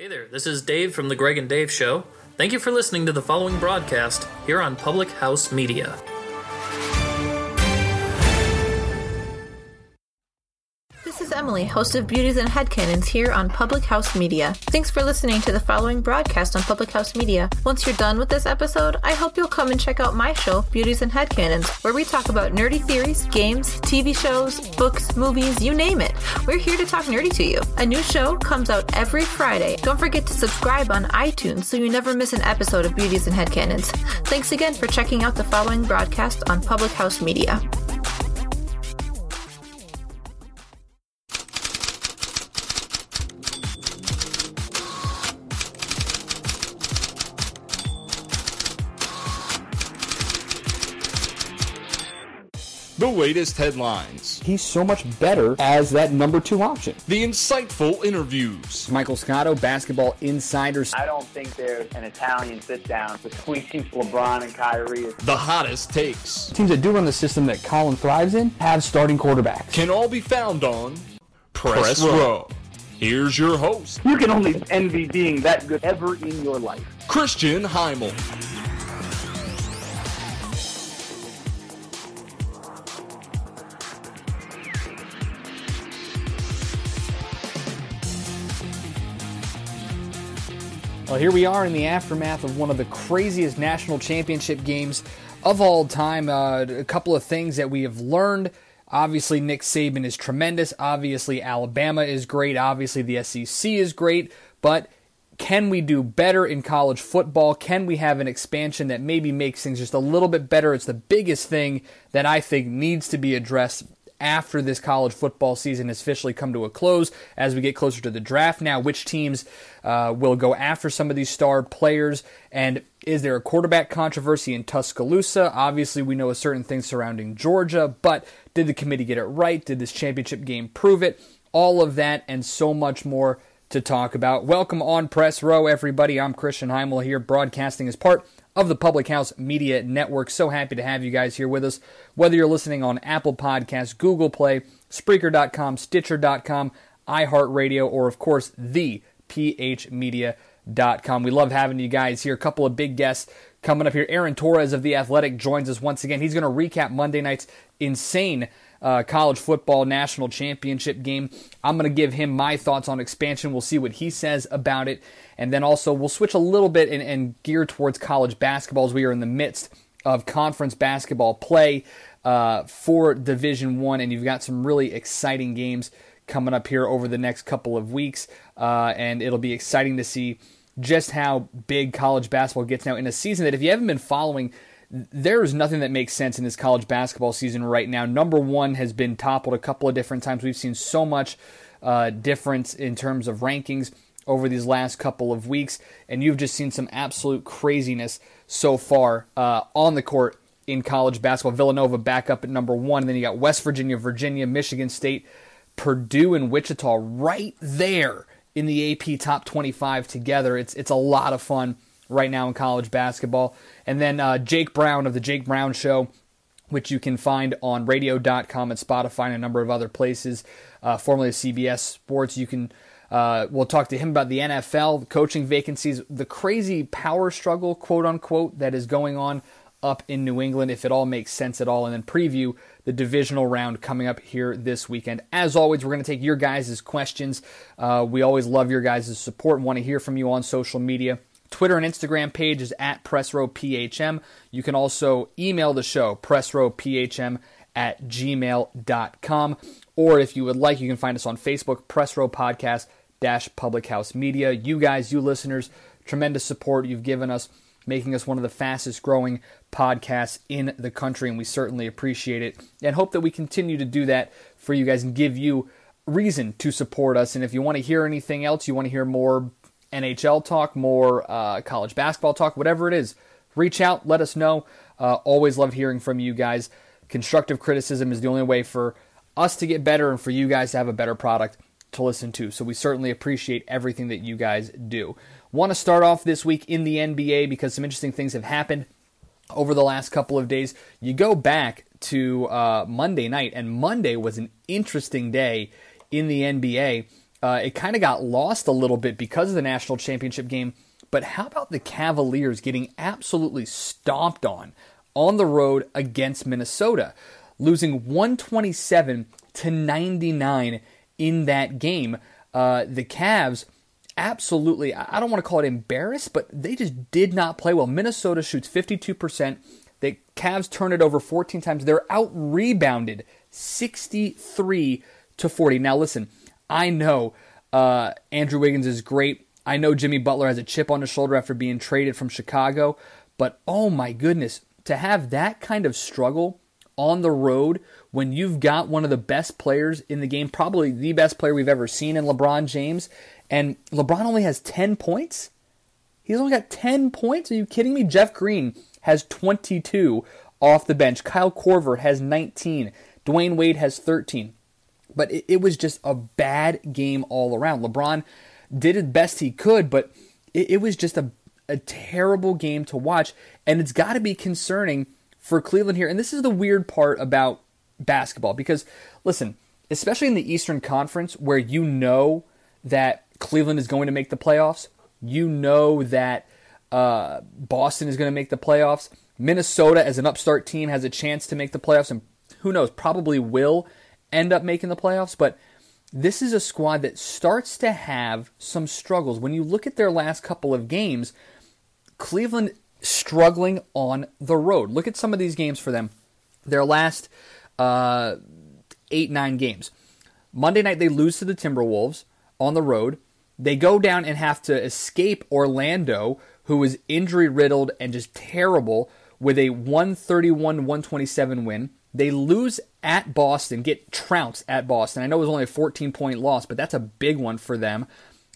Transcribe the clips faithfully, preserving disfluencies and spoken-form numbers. Hey there, this is Dave from The Greg and Dave Show. Thank you for listening to the following broadcast here on Public House Media. This is Emily, host of Beauties and Headcanons here on Public House Media. Thanks for listening to the following broadcast on Public House Media. Once you're done with this episode, I hope you'll come and check out my show, Beauties and Headcanons, where we talk about nerdy theories, games, T V shows, books, movies, you name it. We're here to talk nerdy to you. A new show comes out every Friday. Don't forget to subscribe on iTunes so you never miss an episode of Beauties and Headcanons. Thanks again for checking out the following broadcast on Public House Media. The latest headlines. He's so much better as that number two option. The insightful interviews. Michael Scotto, basketball insiders. I don't think there's an Italian sit-down between LeBron and Kyrie. The hottest takes. Teams that do run the system that Colin thrives in have starting quarterbacks. Can all be found on Press, Press Row. Row. Here's your host. You can only envy being that good ever in your life. Christian Heimel. Well, here we are in the aftermath of one of the craziest national championship games of all time. Uh, a couple of things that we have learned. Obviously, Nick Saban is tremendous. Obviously, Alabama is great. Obviously, the S E C is great. But can we do better in college football? Can we have an expansion that maybe makes things just a little bit better? It's the biggest thing that I think needs to be addressed after this college football season has officially come to a close, as we get closer to the draft now, which teams uh, will go after some of these star players, and is there a quarterback controversy in Tuscaloosa? Obviously, we know a certain thing surrounding Georgia, but did the committee get it right? Did this championship game prove it? All of that and so much more to talk about. Welcome on Press Row, everybody. I'm Christian Heimel here, broadcasting as part of the Public House Media Network. So happy to have you guys here with us, whether you're listening on Apple Podcasts, Google Play, Spreaker dot com, Stitcher dot com, iHeartRadio, or of course, the P H media dot com. We love having you guys here. A couple of big guests coming up here. Aaron Torres of The Athletic joins us once again. He's going to recap Monday night's insane uh, college football national championship game. I'm going to give him my thoughts on expansion. We'll see what he says about it. And then also we'll switch a little bit and, and gear towards college basketball as we are in the midst of conference basketball play uh, for Division One, and you've got some really exciting games coming up here over the next couple of weeks, uh, and it'll be exciting to see just how big college basketball gets now in a season that, if you haven't been following, there is nothing that makes sense in this college basketball season right now. Number one has been toppled a couple of different times. We've seen so much uh, difference in terms of rankings over these last couple of weeks, and you've just seen some absolute craziness so far uh, on the court in college basketball. Villanova back up at number one, and then you got West Virginia, Virginia, Michigan State, Purdue, and Wichita right there in the A P Top twenty-five together. It's it's a lot of fun right now in college basketball. And then uh, Jake Brown of the Jake Brown Show, which you can find on radio dot com and Spotify and a number of other places, uh, formerly of C B S Sports. You can Uh, we'll talk to him about the N F L, the coaching vacancies, the crazy power struggle, quote-unquote, that is going on up in New England, if it all makes sense at all, and then preview the divisional round coming up here this weekend. As always, we're going to take your guys' questions. Uh, we always love your guys' support and want to hear from you on social media. Twitter and Instagram page is at Press Row P H M. You can also email the show, Press Row P H M at gmail dot com. Or if you would like, you can find us on Facebook, Press Row Podcast dash Public House Media. You guys, you listeners, tremendous support you've given us, making us one of the fastest growing podcasts in the country, and we certainly appreciate it and hope that we continue to do that for you guys and give you reason to support us. And if you want to hear anything else, you want to hear more N H L talk, more uh, college basketball talk, whatever it is, reach out, let us know. Uh, always love hearing from you guys. Constructive criticism is the only way for us to get better and for you guys to have a better product to listen to. So we certainly appreciate everything that you guys do. Want to start off this week in the N B A because some interesting things have happened over the last couple of days. You go back to uh, Monday night, and Monday was an interesting day in the N B A Uh, it kind of got lost a little bit because of the national championship game. But how about the Cavaliers getting absolutely stomped on on the road against Minnesota, losing one twenty-seven to ninety-nine in that game? Uh, the Cavs absolutely, I don't want to call it embarrassed, but they just did not play well. Minnesota shoots fifty-two percent. The Cavs turn it over fourteen times. They're out-rebounded sixty-three to forty. Now, listen, I know uh, Andrew Wiggins is great. I know Jimmy Butler has a chip on his shoulder after being traded from Chicago. But, oh my goodness, to have that kind of struggle on the road when you've got one of the best players in the game, probably the best player we've ever seen in LeBron James, and LeBron only has ten points? He's only got ten points? Are you kidding me? Jeff Green has twenty-two off the bench. Kyle Korver has nineteen. Dwayne Wade has thirteen. But it, it was just a bad game all around. LeBron did the best he could, but it, it was just a, a terrible game to watch. And it's got to be concerning for Cleveland here. And this is the weird part about basketball. Because, listen, especially in the Eastern Conference where you know that Cleveland is going to make the playoffs, you know that Uh, Boston is going to make the playoffs. Minnesota, as an upstart team, has a chance to make the playoffs, and who knows, probably will end up making the playoffs. But this is a squad that starts to have some struggles. When you look at their last couple of games, Cleveland struggling on the road. Look at some of these games for them. Their last uh, eight, nine games. Monday night, they lose to the Timberwolves on the road. They go down and have to escape Orlando, who was injury-riddled and just terrible, with a one thirty-one to one twenty-seven win. They lose at Boston, get trounced at Boston. I know it was only a fourteen-point loss, but that's a big one for them.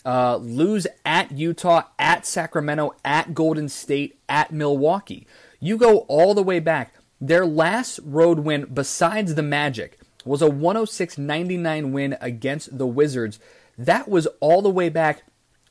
Uh, lose at Utah, at Sacramento, at Golden State, at Milwaukee. You go all the way back. Their last road win, besides the Magic, was a one oh six to ninety-nine win against the Wizards. That was all the way back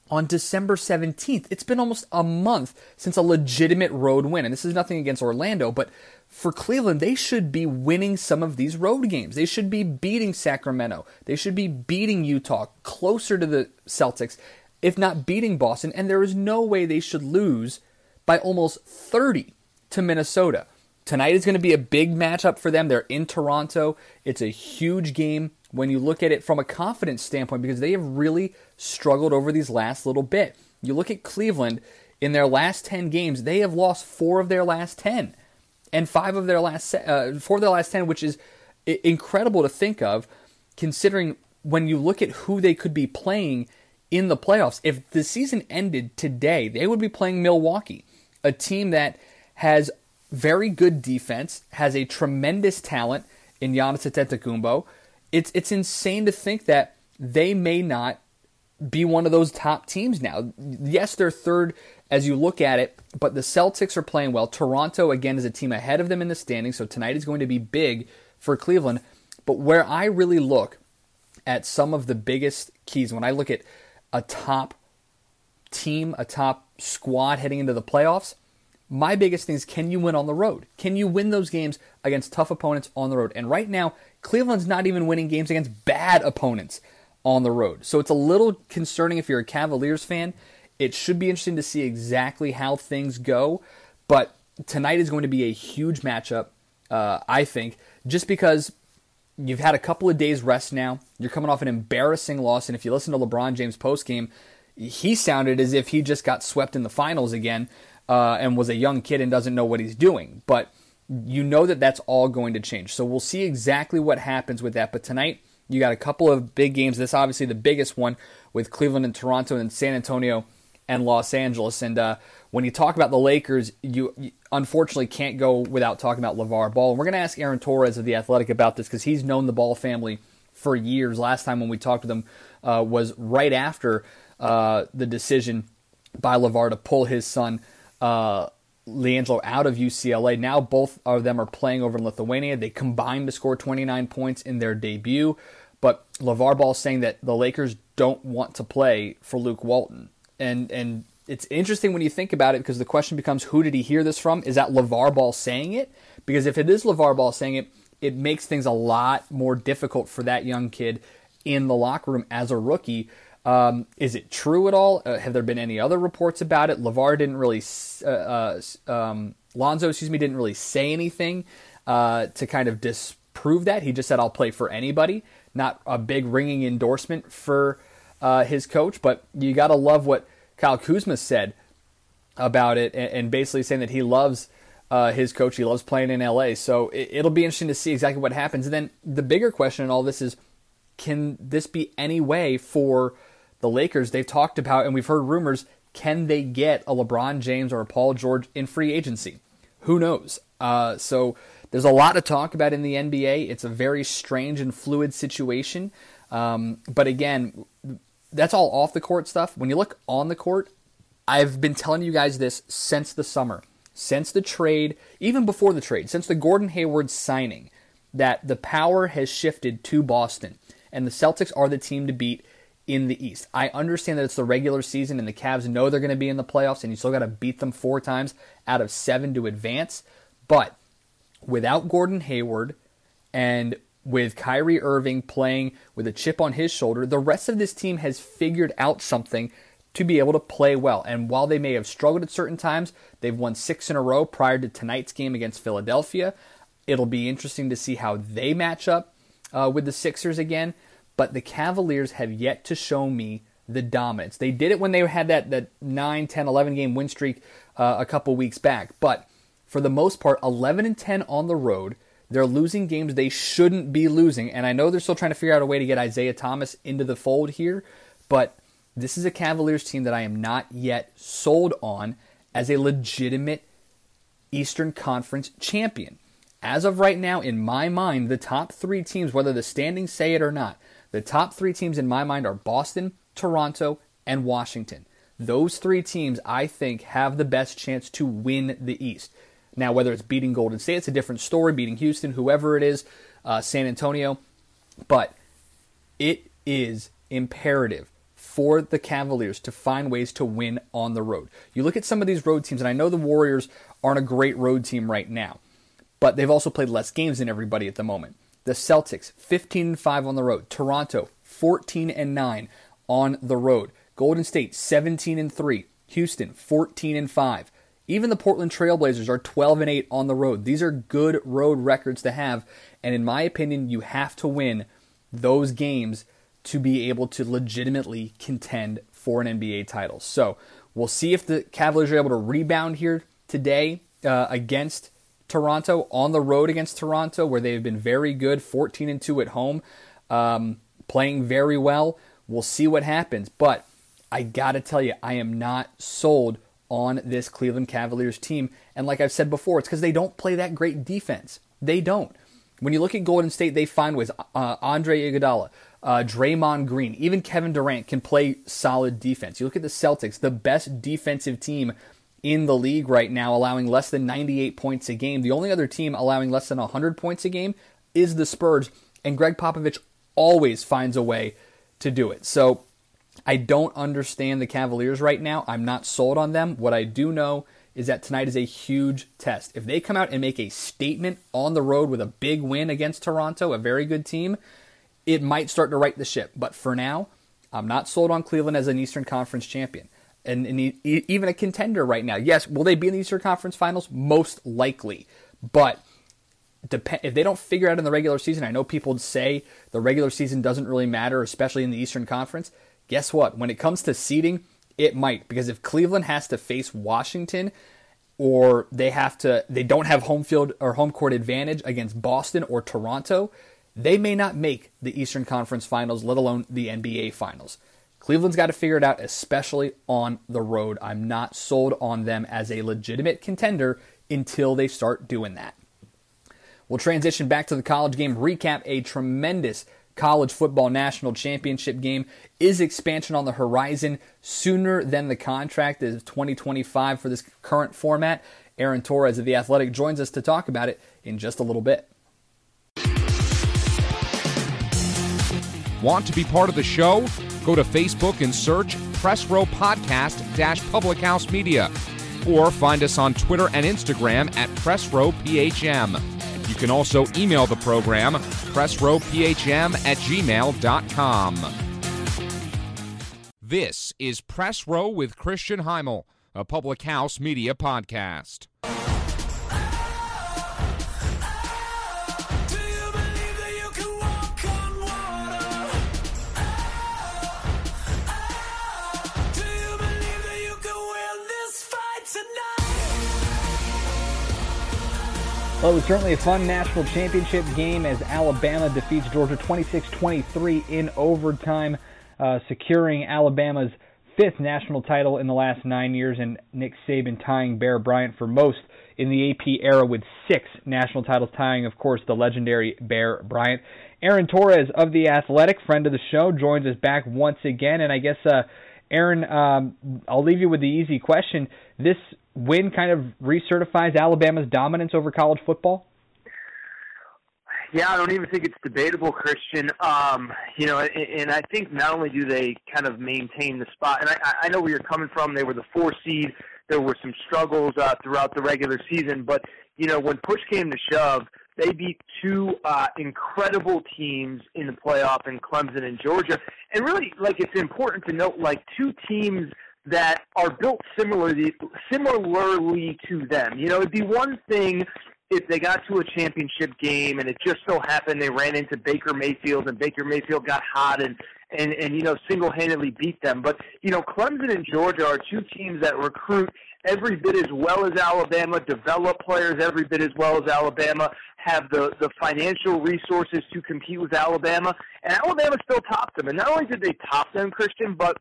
on December seventeenth. It's been almost a month since a legitimate road win. And this is nothing against Orlando, but for Cleveland, they should be winning some of these road games. They should be beating Sacramento. They should be beating Utah, closer to the Celtics, if not beating Boston. And there is no way they should lose by almost thirty to Minnesota. Tonight is going to be a big matchup for them. They're in Toronto. It's a huge game when you look at it from a confidence standpoint, because they have really struggled over these last little bit. You look at Cleveland, in their last ten games, they have lost four of their last ten, and five of their last uh, four of their last ten, which is incredible to think of, considering when you look at who they could be playing in the playoffs. If the season ended today, they would be playing Milwaukee, a team that has very good defense, has a tremendous talent in Giannis Antetokounmpo. It's it's insane to think that they may not be one of those top teams now. Yes, they're third as you look at it, but the Celtics are playing well. Toronto, again, is a team ahead of them in the standings, so tonight is going to be big for Cleveland. But where I really look at some of the biggest keys, when I look at a top team, a top squad heading into the playoffs, my biggest thing is, can you win on the road? Can you win those games against tough opponents on the road? And right now, Cleveland's not even winning games against bad opponents on the road. So it's a little concerning if you're a Cavaliers fan. It should be interesting to see exactly how things go. But tonight is going to be a huge matchup, uh, I think, just because you've had a couple of days rest now. You're coming off an embarrassing loss. And if you listen to LeBron James postgame, he sounded as if he just got swept in the finals again. Uh, and was a young kid and doesn't know what he's doing. But you know that that's all going to change. So we'll see exactly what happens with that. But tonight, you got a couple of big games. This is obviously the biggest one, with Cleveland and Toronto and San Antonio and Los Angeles. And uh, when you talk about the Lakers, you, you unfortunately can't go without talking about LeVar Ball. And we're going to ask Aaron Torres of The Athletic about this, because he's known the Ball family for years. Last time when we talked to them uh, was right after uh, the decision by LeVar to pull his son Uh, LiAngelo out of U C L A. Now both of them are playing over in Lithuania. They combined to score twenty-nine points in their debut. But LeVar Ball saying that the Lakers don't want to play for Luke Walton. And and it's interesting when you think about it, because the question becomes, who did he hear this from? Is that LeVar Ball saying it? Because if it is LeVar Ball saying it, it makes things a lot more difficult for that young kid in the locker room as a rookie. Um, is it true at all? Uh, have there been any other reports about it? LeVar didn't really, uh, uh, um, Lonzo, excuse me, didn't really say anything uh, to kind of disprove that. He just said, I'll play for anybody. Not a big ringing endorsement for uh, his coach, but you got to love what Kyle Kuzma said about it, and, and basically saying that he loves uh, his coach. He loves playing in L A. So it, it'll be interesting to see exactly what happens. And then the bigger question in all this is, can this be any way for the Lakers? They've talked about, and we've heard rumors, can they get a LeBron James or a Paul George in free agency? Who knows? Uh, so there's a lot to talk about in the N B A. It's a very strange and fluid situation. Um, but again, that's all off the court stuff. When you look on the court, I've been telling you guys this since the summer, since the trade, even before the trade, since the Gordon Hayward signing, that the power has shifted to Boston, and the Celtics are the team to beat in the East. I understand that it's the regular season and the Cavs know they're going to be in the playoffs and you still got to beat them four times out of seven to advance. But without Gordon Hayward and with Kyrie Irving playing with a chip on his shoulder, the rest of this team has figured out something to be able to play well. And while they may have struggled at certain times, they've won six in a row prior to tonight's game against Philadelphia. It'll be interesting to see how they match up uh, with the Sixers again. But the Cavaliers have yet to show me the dominance. They did it when they had that, that nine, ten, eleven game win streak uh, a couple weeks back. But for the most part, eleven and ten on the road, they're losing games they shouldn't be losing. And I know they're still trying to figure out a way to get Isaiah Thomas into the fold here. But this is a Cavaliers team that I am not yet sold on as a legitimate Eastern Conference champion. As of right now, in my mind, the top three teams, whether the standings say it or not, the top three teams in my mind are Boston, Toronto, and Washington. Those three teams, I think, have the best chance to win the East. Now, whether it's beating Golden State, it's a different story, beating Houston, whoever it is, uh, San Antonio. But it is imperative for the Cavaliers to find ways to win on the road. You look at some of these road teams, and I know the Warriors aren't a great road team right now, but they've also played less games than everybody at the moment. The Celtics, fifteen and five on the road. Toronto, fourteen and nine on the road. Golden State, seventeen and three. Houston, fourteen and five. Even the Portland Trailblazers are twelve and eight on the road. These are good road records to have. And in my opinion, you have to win those games to be able to legitimately contend for an N B A title. So we'll see if the Cavaliers are able to rebound here today uh, against Toronto, on the road against Toronto, where they've been very good, fourteen and two at home, um, playing very well. We'll see what happens. But I got to tell you, I am not sold on this Cleveland Cavaliers team. And like I've said before, it's because they don't play that great defense. They don't. When you look at Golden State, they find ways. Uh, Andre Iguodala, uh, Draymond Green, even Kevin Durant can play solid defense. You look at the Celtics, the best defensive team in the league right now, allowing less than ninety-eight points a game. The only other team allowing less than one hundred points a game is the Spurs, and Greg Popovich always finds a way to do it. So I don't understand the Cavaliers right now. I'm not sold on them. What I do know is that tonight is a huge test. If they come out and make a statement on the road with a big win against Toronto, a very good team, it might start to right the ship. But for now, I'm not sold on Cleveland as an Eastern Conference champion. And, and even a contender right now. Yes, will they be in the Eastern Conference Finals? Most likely. But depend, if they don't figure out in the regular season, I know people say the regular season doesn't really matter, especially in the Eastern Conference. Guess what? When it comes to seeding, it might. Because if Cleveland has to face Washington, or they have to, they don't have home field or home court advantage against Boston or Toronto, they may not make the Eastern Conference Finals, let alone the N B A Finals. Cleveland's got to figure it out, especially on the road. I'm not sold on them as a legitimate contender until they start doing that. We'll transition back to the college game recap. A tremendous college football national championship game. Is expansion on the horizon sooner than the contract is twenty twenty-five for this current format? Aaron Torres of The Athletic joins us to talk about it in just a little bit. Want to be part of the show? Go to Facebook and search Press Row Podcast dash Public House Media, or find us on Twitter and Instagram at Press Row P H M. You can also email the program, press row p h m at gmail dot com. This is Press Row with Christian Heimel, a Public House Media podcast. Well, it was certainly a fun national championship game as Alabama defeats Georgia twenty-six twenty-three in overtime, uh, securing Alabama's fifth national title in the last nine years, and Nick Saban tying Bear Bryant for most in the A P era with six national titles, tying, of course, the legendary Bear Bryant. Aaron Torres of The Athletic, friend of the show, joins us back once again, and I guess, uh, Aaron, um, I'll leave you with the easy question. This win kind of recertifies Alabama's dominance over college football? Yeah, I don't even think it's debatable, Christian. Um, you know, and, and I think not only do they kind of maintain the spot, and I, I know where you're coming from. They were the four seed. There were some struggles uh, throughout the regular season. But, you know, when push came to shove, they beat two uh, incredible teams in the playoff in Clemson and Georgia. And really, like, it's important to note, like, two teams – that are built similarly similarly to them. You know, it'd be one thing if they got to a championship game and it just so happened they ran into Baker Mayfield and Baker Mayfield got hot and, and, and you know, single-handedly beat them. But, you know, Clemson and Georgia are two teams that recruit every bit as well as Alabama, develop players every bit as well as Alabama, have the, the financial resources to compete with Alabama. And Alabama still topped them. And not only did they top them, Christian, but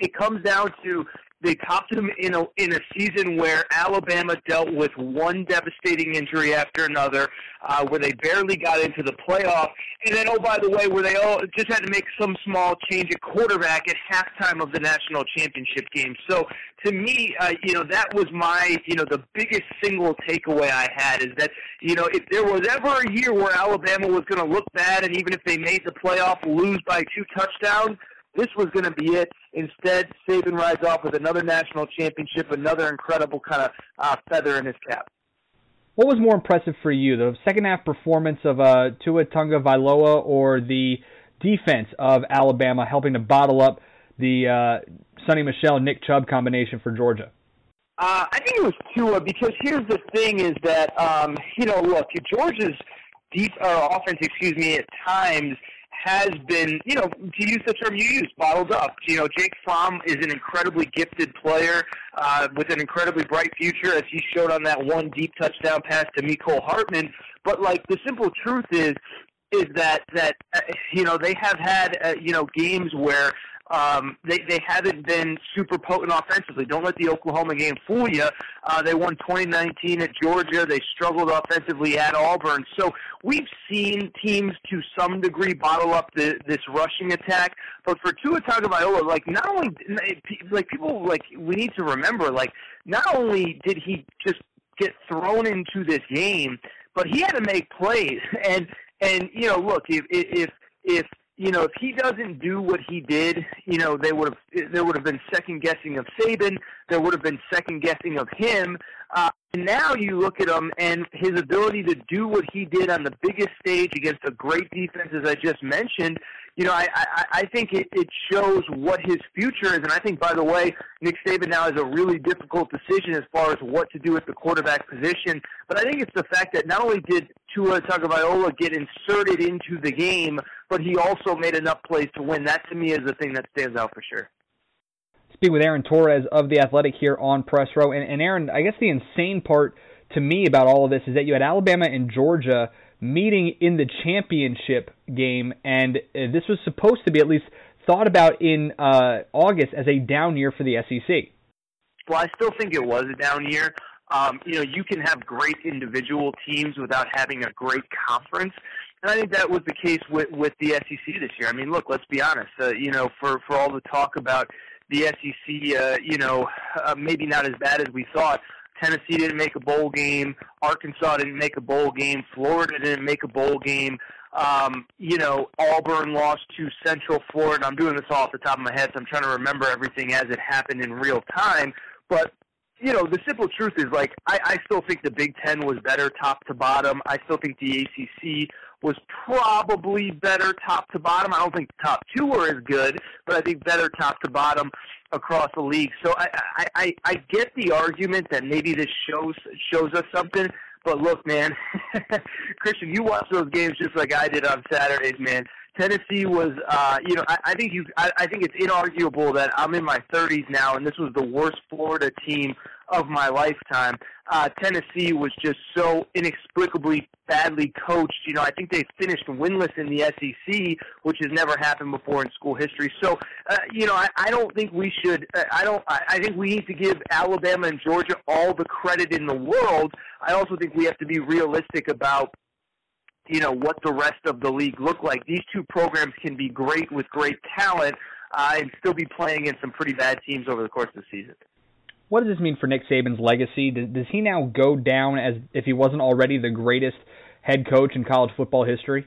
it comes down to they topped them in a, in a season where Alabama dealt with one devastating injury after another, uh, where they barely got into the playoff. And then, oh, by the way, where they all just had to make some small change at quarterback at halftime of the national championship game. So to me, uh, you know, that was my, you know, the biggest single takeaway I had is that, you know, if there was ever a year where Alabama was going to look bad and even if they made the playoff lose by two touchdowns, this was going to be it. Instead, Saban rides off with another national championship, another incredible kind of uh, feather in his cap. What was more impressive for you, the second-half performance of uh, Tua Tagovailoa or the defense of Alabama helping to bottle up the uh, Sonny Michel-Nick Chubb combination for Georgia? Uh, I think it was Tua because here's the thing is that, um, you know, look, Georgia's deep, uh, offense, excuse me, at times – has been, you know, to use the term you use, bottled up. You know, Jake Fromm is an incredibly gifted player uh, with an incredibly bright future, as he showed on that one deep touchdown pass to Mecole Hardman. But, like, the simple truth is, is that, that uh, you know, they have had, uh, you know, games where um, they, they haven't been super potent offensively. Don't let the Oklahoma game fool you. Uh, they won twenty nineteen at Georgia. They struggled offensively at Auburn. So we've seen teams to some degree bottle up the, this rushing attack. But for Tua Tagovailoa, like, not only, like, people, like, we need to remember, like, not only did he just get thrown into this game, but he had to make plays. And, and you know, look, if, if, if, you know, if he doesn't do what he did, you know, they would have, there would have been second guessing of Saban. There would have been second guessing of him. Uh, and now you look at him and his ability to do what he did on the biggest stage against a great defense, as I just mentioned. You know, I, I, I think it, it shows what his future is. And I think, by the way, Nick Saban now has a really difficult decision as far as what to do at the quarterback position. But I think it's the fact that not only did Tua Tagovailoa get inserted into the game, but he also made enough plays to win. That, to me, is the thing that stands out for sure. Speaking with Aaron Torres of The Athletic here on Press Row. And, and Aaron, I guess the insane part to me about all of this is that you had Alabama and Georgia meeting in the championship game, and this was supposed to be at least thought about in uh, August as a down year for the S E C. Well, I still think it was a down year. Um, you know, you can have great individual teams without having a great conference, and I think that was the case with, with the S E C this year. I mean, look, let's be honest. Uh, you know, for, for all the talk about the S E C, uh, you know, uh, maybe not as bad as we thought, Tennessee didn't make a bowl game. Arkansas didn't make a bowl game. Florida didn't make a bowl game. Um, you know, Auburn lost to Central Florida. I'm doing this all off the top of my head, so I'm trying to remember everything as it happened in real time. But, you know, the simple truth is, like, I, I still think the Big Ten was better top to bottom. I still think the A C C was probably better top to bottom. I don't think the top two were as good, but I think better top to bottom across the league. So I, I, I, I get the argument that maybe this shows shows us something. But look, man, Christian, you watch those games just like I did on Saturdays, man. Tennessee was, uh, you know, I, I think you, I, I think it's inarguable that I'm in my thirties now, and this was the worst Florida team of my lifetime. Uh, Tennessee was just so inexplicably badly coached. You know, I think they finished winless in the S E C, which has never happened before in school history. So, uh, you know, I, I don't think we should, uh, I don't, I, I think we need to give Alabama and Georgia all the credit in the world. I also think we have to be realistic about, you know, what the rest of the league look like. These two programs can be great with great talent uh, and still be playing against some pretty bad teams over the course of the season. What does this mean for Nick Saban's legacy? Does, does he now go down as, if he wasn't already, the greatest head coach in college football history?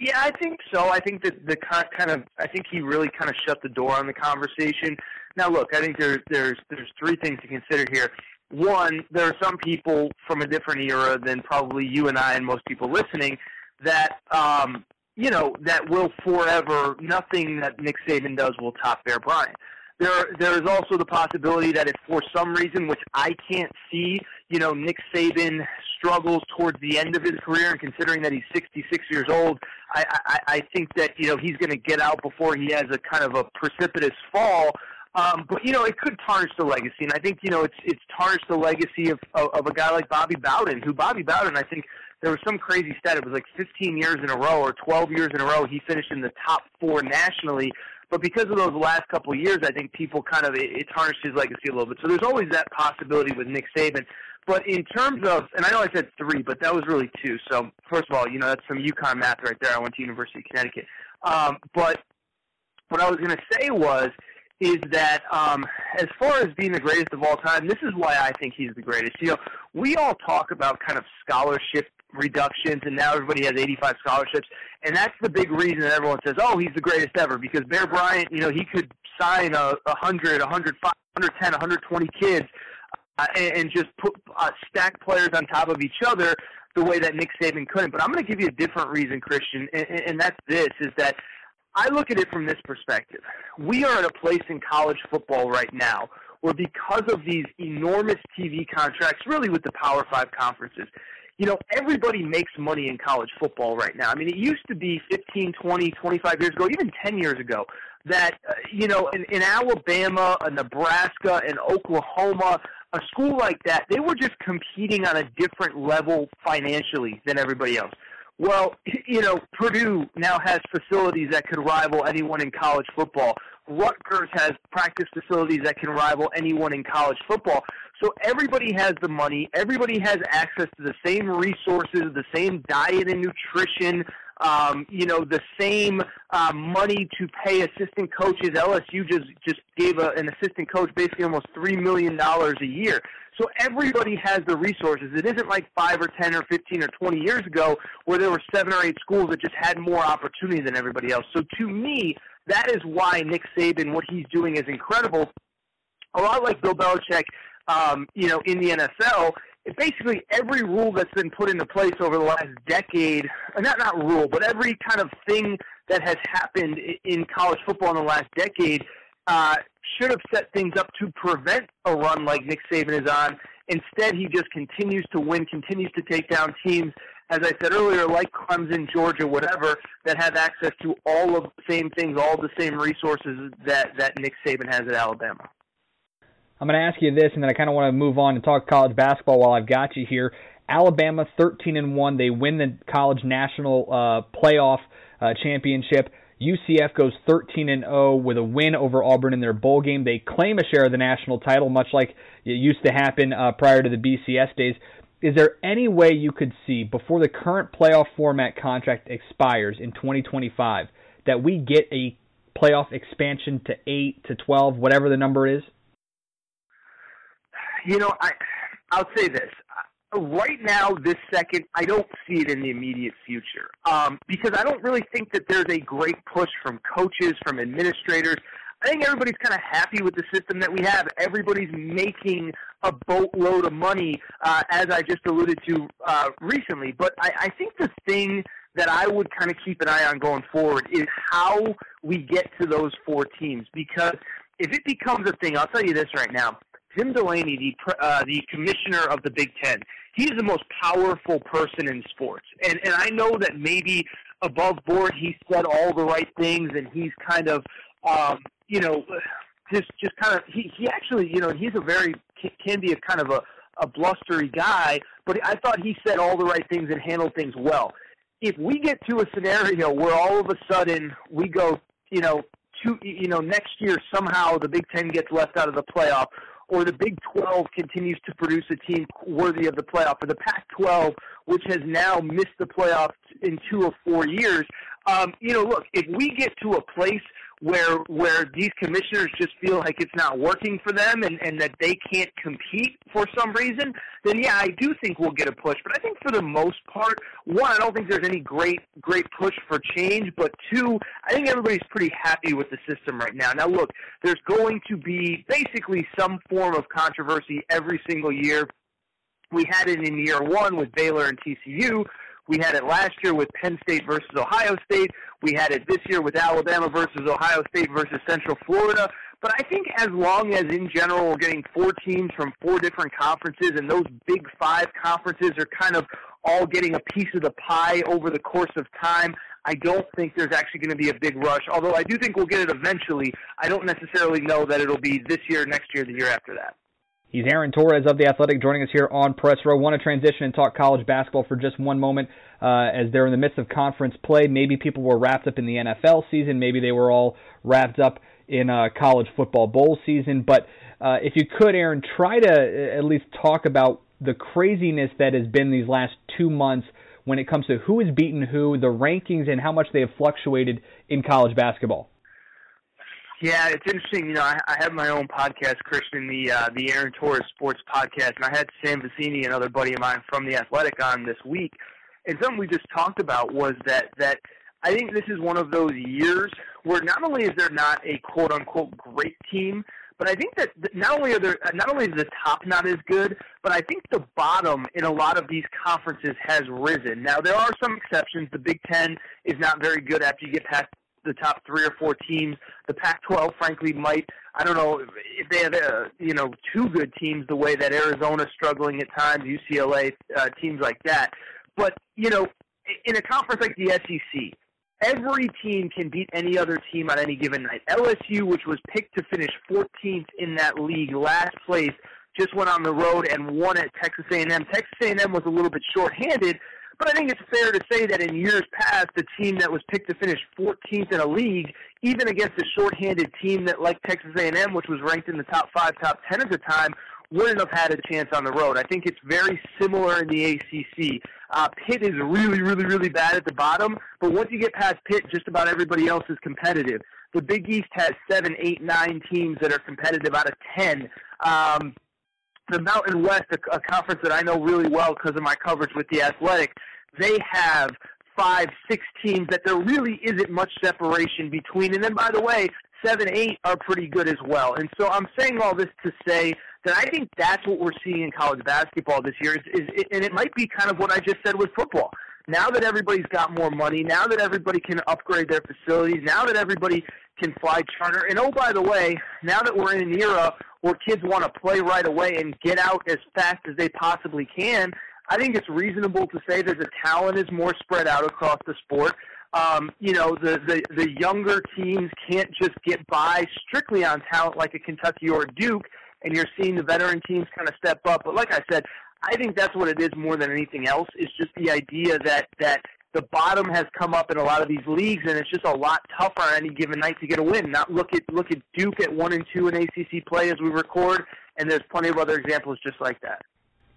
Yeah, I think so. I think that the kind of, I think he really kind of shut the door on the conversation. Now, look, I think there's there's there's three things to consider here. One, there are some people from a different era than probably you and I and most people listening that, um, you know, that will forever, nothing that Nick Saban does will top Bear Bryant. There, there is also the possibility that if for some reason, which I can't see, you know, Nick Saban struggles towards the end of his career, and considering that he's sixty-six years old, I, I, I think that, you know, he's going to get out before he has a kind of a precipitous fall. Um, but, you know, it could tarnish the legacy. And I think, you know, it's it's tarnished the legacy of, of, of a guy like Bobby Bowden, who Bobby Bowden, I think there was some crazy stat. It was like fifteen years in a row or twelve years in a row he finished in the top four nationally. But because of those last couple of years, I think people kind of, it, it tarnished his legacy a little bit. So there's always that possibility with Nick Saban. But in terms of, and I know I said three, but that was really two. So first of all, you know, that's some UConn math right there. I went to University of Connecticut. Um, but what I was going to say was, is that um, as far as being the greatest of all time, this is why I think he's the greatest. You know, we all talk about kind of scholarship reductions, and now everybody has eighty-five scholarships, and that's the big reason that everyone says, oh, he's the greatest ever, because Bear Bryant, you know, he could sign a one hundred, one hundred five, one hundred ten, one hundred twenty kids uh, and, and just put uh, stack players on top of each other the way that Nick Saban couldn't. But I'm going to give you a different reason, Christian, and, and that's this, is that I look at it from this perspective. We are at a place in college football right now where, because of these enormous T V contracts, really with the Power Five conferences, you know, everybody makes money in college football right now. I mean, it used to be fifteen, twenty, twenty-five years ago, even ten years ago, that, uh, you know, in, in Alabama, in Nebraska, in Oklahoma, a school like that, they were just competing on a different level financially than everybody else. Well, you know, Purdue now has facilities that could rival anyone in college football. Rutgers has practice facilities that can rival anyone in college football. So everybody has the money. Everybody has access to the same resources, the same diet and nutrition, um, you know, the same uh, money to pay assistant coaches. L S U just, just gave a, an assistant coach basically almost three million dollars a year. So everybody has the resources. It isn't like five or ten or fifteen or twenty years ago where there were seven or eight schools that just had more opportunity than everybody else. So to me, that is why Nick Saban, what he's doing is incredible. A lot like Bill Belichick, um, you know, in the N F L, it basically every rule that's been put into place over the last decade, not not rule, but every kind of thing that has happened in college football in the last decade, Uh, should have set things up to prevent a run like Nick Saban is on. Instead, he just continues to win, continues to take down teams, as I said earlier, like Clemson, Georgia, whatever, that have access to all of the same things, all the same resources that, that Nick Saban has at Alabama. I'm going to ask you this, and then I kind of want to move on and talk college basketball while I've got you here. Alabama, thirteen and one. They win the college national uh, playoff uh, championship. U C F goes thirteen and oh with a win over Auburn in their bowl game. They claim a share of the national title, much like it used to happen uh, prior to the B C S days. Is there any way you could see, before the current playoff format contract expires in twenty twenty-five, that we get a playoff expansion to eight, to twelve, whatever the number is? You know, I, I'll say this. Right now, this second, I don't see it in the immediate future um, because I don't really think that there's a great push from coaches, from administrators. I think everybody's kind of happy with the system that we have. Everybody's making a boatload of money, uh, as I just alluded to uh, recently. But I, I think the thing that I would kind of keep an eye on going forward is how we get to those four teams. Because if it becomes a thing, I'll tell you this right now, Jim Delaney, the uh, the commissioner of the Big Ten, he's the most powerful person in sports. And and I know that maybe above board he said all the right things, and he's kind of, um, you know, just just kind of he, – he actually, you know, he's a very – can be a kind of a, a blustery guy, but I thought he said all the right things and handled things well. If we get to a scenario where all of a sudden we go, you know, to, you know, next year somehow the Big Ten gets left out of the playoff, or the Big twelve continues to produce a team worthy of the playoff, or the Pac twelve, which has now missed the playoffs in two or four years. Um, you know, look, if we get to a place where where these commissioners just feel like it's not working for them and, and that they can't compete for some reason, then, yeah, I do think we'll get a push. But I think for the most part, one, I don't think there's any great, great push for change. But two, I think everybody's pretty happy with the system right now. Now, look, there's going to be basically some form of controversy every single year. We had it in year one with Baylor and T C U. We had it last year with Penn State versus Ohio State. We had it this year with Alabama versus Ohio State versus Central Florida. But I think as long as, in general, we're getting four teams from four different conferences, and those big five conferences are kind of all getting a piece of the pie over the course of time, I don't think there's actually going to be a big rush, although I do think we'll get it eventually. I don't necessarily know that it'll be this year, next year, the year after that. He's Aaron Torres of The Athletic joining us here on Press Row. Want to transition and talk college basketball for just one moment uh, as they're in the midst of conference play. Maybe people were wrapped up in the N F L season. Maybe they were all wrapped up in uh, college football bowl season. But uh, if you could, Aaron, try to at least talk about the craziness that has been these last two months when it comes to who has beaten who, the rankings, and how much they have fluctuated in college basketball. Yeah, it's interesting. You know, I, I have my own podcast, Christian, the uh, the Aaron Torres Sports Podcast, and I had Sam Vicini, another buddy of mine from The Athletic, on this week. And something we just talked about was that that I think this is one of those years where not only is there not a quote unquote great team, but I think that not only are there not only is the top not as good, but I think the bottom in a lot of these conferences has risen. Now there are some exceptions. The Big Ten is not very good after you get past the top three or four teams. The Pac twelve, frankly, might, I don't know, if they have, uh, you know, two good teams the way that Arizona's struggling at times, U C L A, uh, teams like that. But, you know, in a conference like the S E C, every team can beat any other team on any given night. L S U, which was picked to finish fourteenth in that league, last place, just went on the road and won at Texas A and M. Texas A and M was a little bit shorthanded, but I think it's fair to say that in years past, the team that was picked to finish fourteenth in a league, even against a shorthanded team that, like Texas A and M, which was ranked in the top five, top ten at the time, wouldn't have had a chance on the road. I think it's very similar in the A C C. Uh, Pitt is really, really, really bad at the bottom, but once you get past Pitt, just about everybody else is competitive. The Big East has seven, eight, nine teams that are competitive out of ten. Um, The Mountain West, a, a conference that I know really well because of my coverage with The Athletic, they have five, six teams that there really isn't much separation between. And then, by the way, seven, eight are pretty good as well. And so I'm saying all this to say that I think that's what we're seeing in college basketball this year. Is, is it, and it might be kind of what I just said with football. Now that everybody's got more money, now that everybody can upgrade their facilities, now that everybody can fly charter, and oh, by the way, now that we're in an era where kids want to play right away and get out as fast as they possibly can, I think it's reasonable to say that the talent is more spread out across the sport. Um, you know, the, the, the younger teams can't just get by strictly on talent like a Kentucky or a Duke, and you're seeing the veteran teams kind of step up. But like I said, I think that's what it is more than anything else. It's just the idea that, that the bottom has come up in a lot of these leagues, and it's just a lot tougher on any given night to get a win. Not look at look at Duke at one and two in A C C play as we record, and there's plenty of other examples just like that.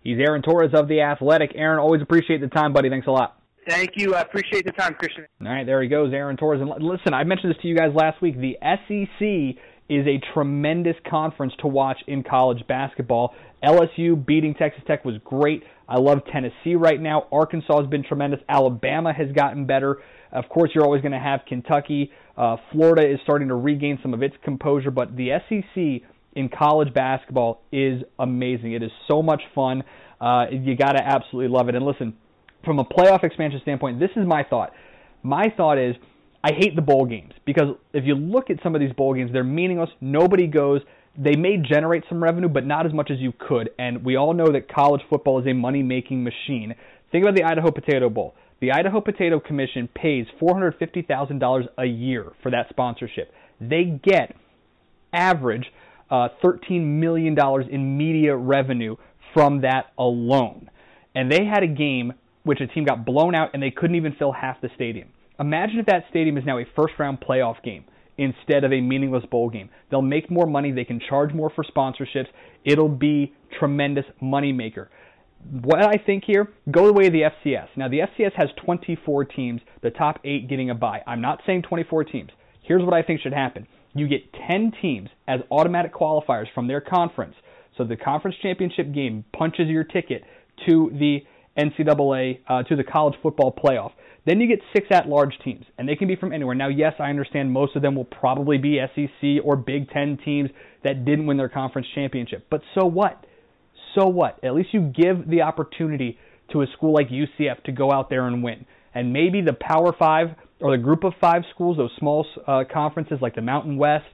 He's Aaron Torres of The Athletic. Aaron, always appreciate the time, buddy. Thanks a lot. Thank you. I appreciate the time, Christian. All right, there he goes, Aaron Torres. And listen, I mentioned this to you guys last week. The S E C is a tremendous conference to watch in college basketball. L S U beating Texas Tech was great. I love Tennessee right now. Arkansas has been tremendous. Alabama has gotten better. Of course, you're always going to have Kentucky. Uh, Florida is starting to regain some of its composure, but the S E C in college basketball is amazing. It is so much fun. Uh, you got to absolutely love it. And listen, from a playoff expansion standpoint, this is my thought. My thought is I hate the bowl games because if you look at some of these bowl games, they're meaningless. Nobody goes. They may generate some revenue, but not as much as you could. And we all know that college football is a money-making machine. Think about the Idaho Potato Bowl. The Idaho Potato Commission pays four hundred fifty thousand dollars a year for that sponsorship. They get average uh, thirteen million dollars in media revenue from that alone. And they had a game which a team got blown out and they couldn't even fill half the stadium. Imagine if that stadium is now a first-round playoff game instead of a meaningless bowl game. They'll make more money. They can charge more for sponsorships. It'll be tremendous moneymaker. What I think here, go the way of the F C S. Now, the F C S has twenty-four teams, the top eight getting a bye. I'm not saying twenty-four teams. Here's what I think should happen. You get ten teams as automatic qualifiers from their conference. So the conference championship game punches your ticket to the N C double A, uh, to the college football playoff. Then you get six at-large teams, and they can be from anywhere. Now, yes, I understand most of them will probably be S E C or Big Ten teams that didn't win their conference championship. But so what? So what? At least you give the opportunity to a school like U C F to go out there and win. And maybe the Power Five or the Group of Five schools, those small uh, conferences like the Mountain West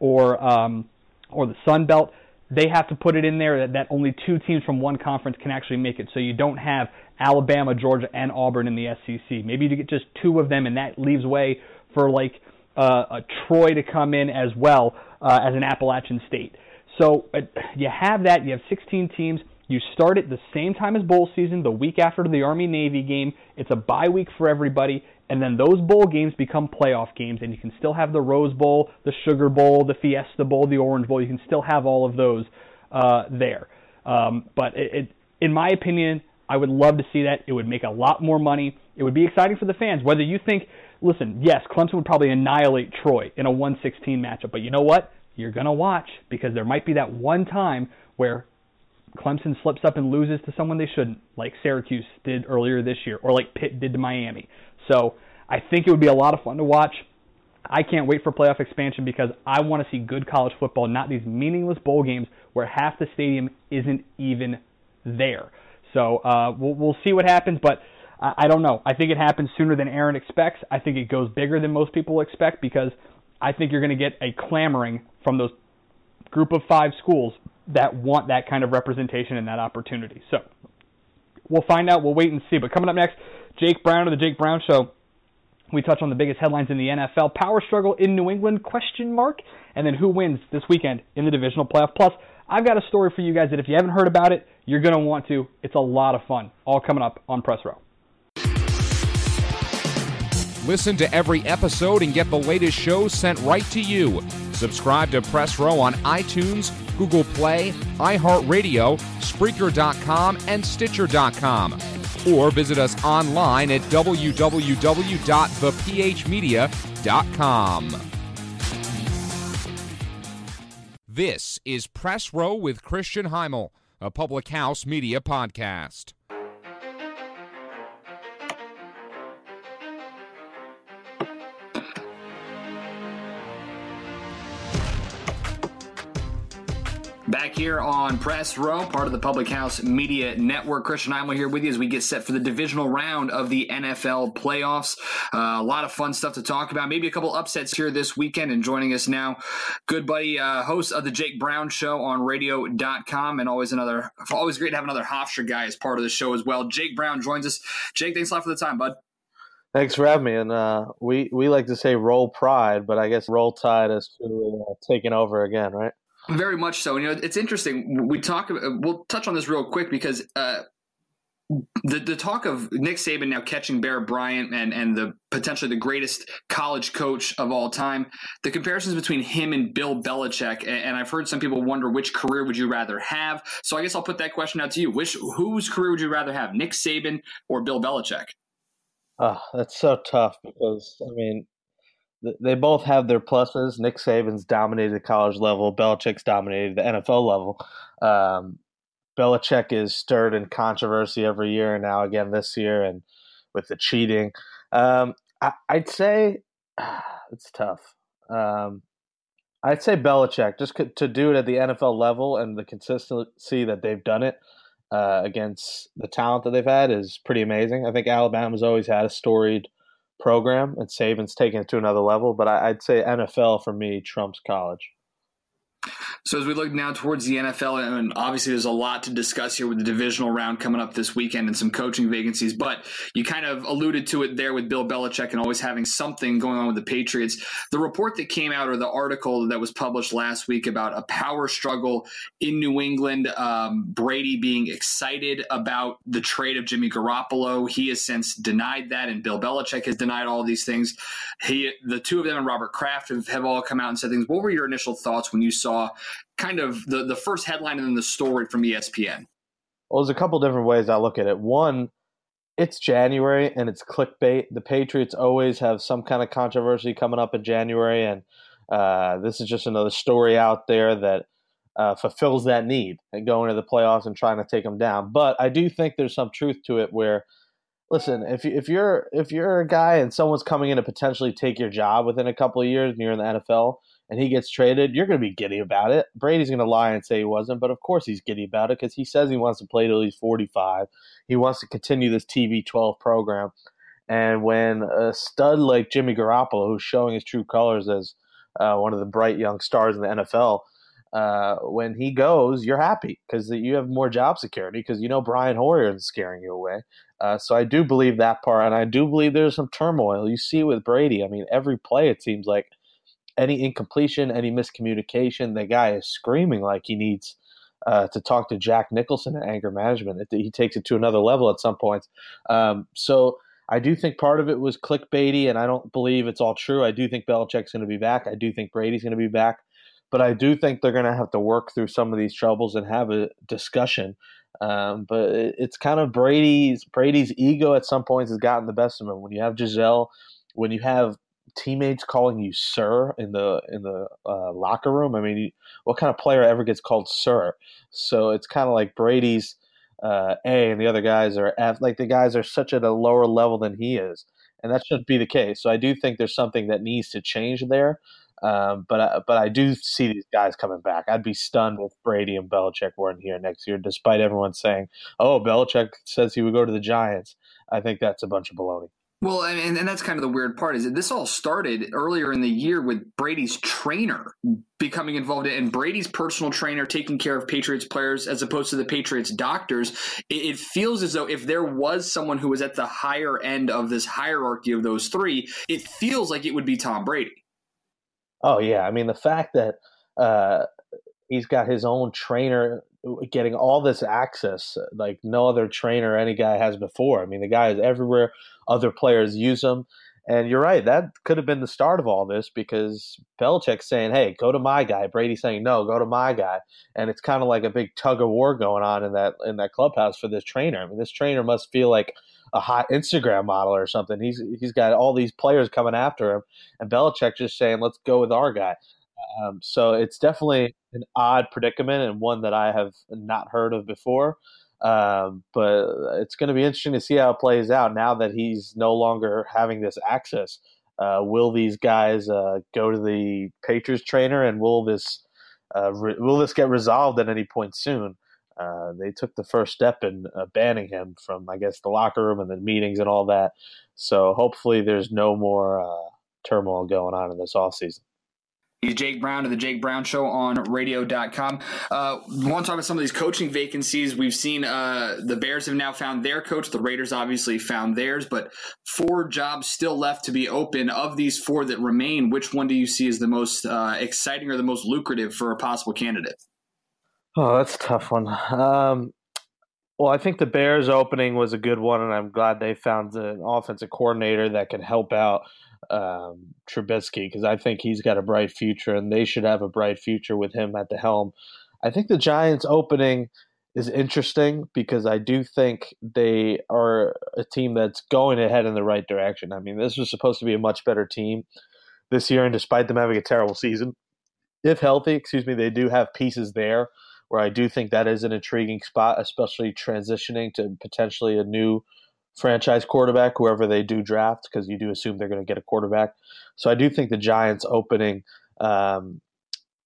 or um, or the Sun Belt, they have to put it in there that, that only two teams from one conference can actually make it, so you don't have Alabama, Georgia, and Auburn in the S E C. Maybe you get just two of them, and that leaves way for like uh, a Troy to come in as well uh, as an Appalachian State. So uh, you have that. You have sixteen teams. You start at the same time as bowl season, the week after the Army-Navy game. It's a bye week for everybody, and then those bowl games become playoff games, and you can still have the Rose Bowl, the Sugar Bowl, the Fiesta Bowl, the Orange Bowl. You can still have all of those uh, there. Um, but it, it, in my opinion, I would love to see that. It would make a lot more money. It would be exciting for the fans. Whether you think, listen, yes, Clemson would probably annihilate Troy in a one sixteen matchup, but you know what? You're going to watch because there might be that one time where Clemson slips up and loses to someone they shouldn't, like Syracuse did earlier this year or like Pitt did to Miami. So I think it would be a lot of fun to watch. I can't wait for playoff expansion because I want to see good college football, not these meaningless bowl games where half the stadium isn't even there. So uh, we'll, we'll see what happens, but I, I don't know. I think it happens sooner than Aaron expects. I think it goes bigger than most people expect because I think you're going to get a clamoring from those group of five schools that want that kind of representation and that opportunity. So we'll find out. We'll wait and see. But coming up next, Jake Brown of the Jake Brown Show. We touch on the biggest headlines in the N F L. Power struggle in New England, question mark. And then who wins this weekend in the divisional playoff. Plus, I've got a story for you guys that if you haven't heard about it, you're going to want to. It's a lot of fun. All coming up on Press Row. Listen to every episode and get the latest shows sent right to you. Subscribe to Press Row on iTunes, Google Play, iHeartRadio, Spreaker dot com, and Stitcher dot com. Or visit us online at w w w dot the p h media dot com. This is Press Row with Christian Heimel, a Public House Media podcast. Back here on Press Row, part of the Public House Media Network. Christian Heimel here with you as we get set for the divisional round of the N F L playoffs. Uh, a lot of fun stuff to talk about. Maybe a couple upsets here this weekend. And joining us now, good buddy, uh, host of the Jake Brown Show on radio dot com, and always another, always great to have another Hofstra guy as part of the show as well. Jake Brown joins us. Jake, thanks a lot for the time, bud. Thanks for having me. And uh, we we like to say roll pride, but I guess roll tide is to, uh, taking over again, right? Very much so. You know, it's interesting. We talk. We'll touch on this real quick because uh, the the talk of Nick Saban now catching Bear Bryant and and the potentially the greatest college coach of all time. The comparisons between him and Bill Belichick, and, and I've heard some people wonder which career would you rather have. So I guess I'll put that question out to you. Which whose career would you rather have, Nick Saban or Bill Belichick? Ah, oh, that's so tough because I mean, they both have their pluses. Nick Saban's dominated the college level. Belichick's dominated the N F L level. Um, Belichick is stirred in controversy every year, and now again this year, and with the cheating. Um, I, I'd say it's tough. Um, I'd say Belichick, just to do it at the N F L level and the consistency that they've done it uh, against the talent that they've had is pretty amazing. I think Alabama's always had a storied program, and Saban's taken it to another level. But I, I'd say N F L for me trumps college. So as we look now towards the N F L, and obviously there's a lot to discuss here with the divisional round coming up this weekend and some coaching vacancies, but you kind of alluded to it there with Bill Belichick and always having something going on with the Patriots. The report that came out, or the article that was published last week, about a power struggle in New England, um, Brady being excited about the trade of Jimmy Garoppolo. He has since denied that, and Bill Belichick has denied all these things. He, the two of them and Robert Kraft have, have all come out and said things. What were your initial thoughts when you saw kind of the, the first headline and then the story from E S P N? Well, there's a couple different ways I look at it. One, it's January and it's clickbait. The Patriots always have some kind of controversy coming up in January, and uh, this is just another story out there that uh, fulfills that need and going to the playoffs and trying to take them down. But I do think there's some truth to it where, listen, if, you, if, you're, if you're a guy and someone's coming in to potentially take your job within a couple of years and you're in the N F L – and he gets traded, you're going to be giddy about it. Brady's going to lie and say he wasn't, but of course he's giddy about it because he says he wants to play till he's forty-five. He wants to continue this T B twelve program. And when a stud like Jimmy Garoppolo, who's showing his true colors as uh, one of the bright young stars in the N F L, uh, when he goes, you're happy because you have more job security because you know Brian Hoyer is scaring you away. Uh, so I do believe that part, and I do believe there's some turmoil. You see it with Brady. I mean, every play it seems like any incompletion, any miscommunication, the guy is screaming like he needs uh, to talk to Jack Nicholson at anger management. It, he takes it to another level at some points. Um, so I do think part of it was clickbaity, and I don't believe it's all true. I do think Belichick's going to be back. I do think Brady's going to be back. But I do think they're going to have to work through some of these troubles and have a discussion. Um, but it, it's kind of Brady's Brady's ego at some points has gotten the best of him. When you have Giselle, when you have teammates calling you sir in the in the uh, locker room. I mean, what kind of player ever gets called sir? So it's kind of like Brady's uh, A and the other guys are F. Like the guys are such at a lower level than he is, and that shouldn't be the case. So I do think there's something that needs to change there. Um, but I, but I do see these guys coming back. I'd be stunned if Brady and Belichick weren't here next year, despite everyone saying, "Oh, Belichick says he would go to the Giants." I think that's a bunch of baloney. Well, and, and that's kind of the weird part is that this all started earlier in the year with Brady's trainer becoming involved in, and Brady's personal trainer taking care of Patriots players as opposed to the Patriots doctors. It, it feels as though if there was someone who was at the higher end of this hierarchy of those three, it feels like it would be Tom Brady. Oh, yeah. I mean, the fact that uh, he's got his own trainer getting all this access like no other trainer any guy has before. I mean, the guy is everywhere. Other players use him. And you're right. That could have been the start of all this because Belichick's saying, hey, go to my guy. Brady's saying, no, go to my guy. And it's kind of like a big tug of war going on in that in that clubhouse for this trainer. I mean, this trainer must feel like a hot Instagram model or something. He's He's got all these players coming after him. And Belichick just saying, let's go with our guy. Um, so it's definitely an odd predicament and one that I have not heard of before. Um, but it's going to be interesting to see how it plays out now that he's no longer having this access. Uh, will these guys uh, go to the Patriots trainer, and will this uh, re- will this get resolved at any point soon? Uh, they took the first step in uh, banning him from, I guess, the locker room and the meetings and all that. So hopefully there's no more uh, turmoil going on in this offseason. He's Jake Brown of The Jake Brown Show on radio dot com. Uh, we want to talk about some of these coaching vacancies. We've seen uh, the Bears have now found their coach. The Raiders obviously found theirs, but four jobs still left to be open. Of these four that remain, which one do you see as the most uh, exciting or the most lucrative for a possible candidate? Oh, that's a tough one. Um, well, I think the Bears opening was a good one, and I'm glad they found an offensive coordinator that could help out um Trubisky, because I think he's got a bright future and they should have a bright future with him at the helm. I think the Giants opening is interesting because I do think they are a team that's going ahead in the right direction. I mean, this was supposed to be a much better team this year, and despite them having a terrible season, if healthy, excuse me, they do have pieces there where I do think that is an intriguing spot, especially transitioning to potentially a new franchise quarterback, whoever they do draft, because you do assume they're going to get a quarterback. So I do think the Giants opening um,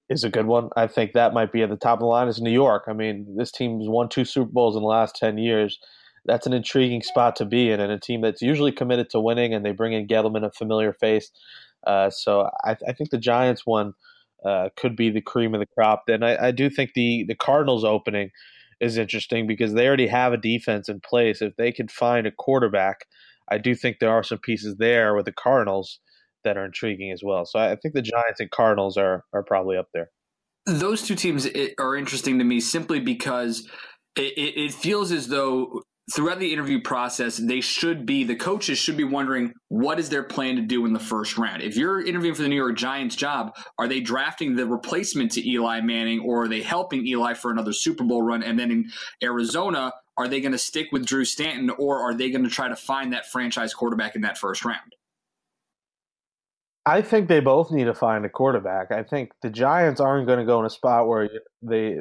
is a good one. I think that might be at the top of the line is New York. I mean, this team's won two Super Bowls in the last ten years. That's an intriguing spot to be in, and a team that's usually committed to winning, and they bring in Gettleman, a familiar face. Uh, so I, th- I think the Giants one uh, could be the cream of the crop. And I, I do think the, the Cardinals opening is interesting because they already have a defense in place. If they could find a quarterback, I do think there are some pieces there with the Cardinals that are intriguing as well. So I think the Giants and Cardinals are are probably up there. Those two teams are interesting to me simply because it, it feels as though – throughout the interview process, they should be, the coaches should be wondering what is their plan to do in the first round. If you're interviewing for the New York Giants job, are they drafting the replacement to Eli Manning, or are they helping Eli for another Super Bowl run? And then in Arizona, are they going to stick with Drew Stanton, or are they going to try to find that franchise quarterback in that first round? I think they both need to find a quarterback. I think the Giants aren't going to go in a spot where they,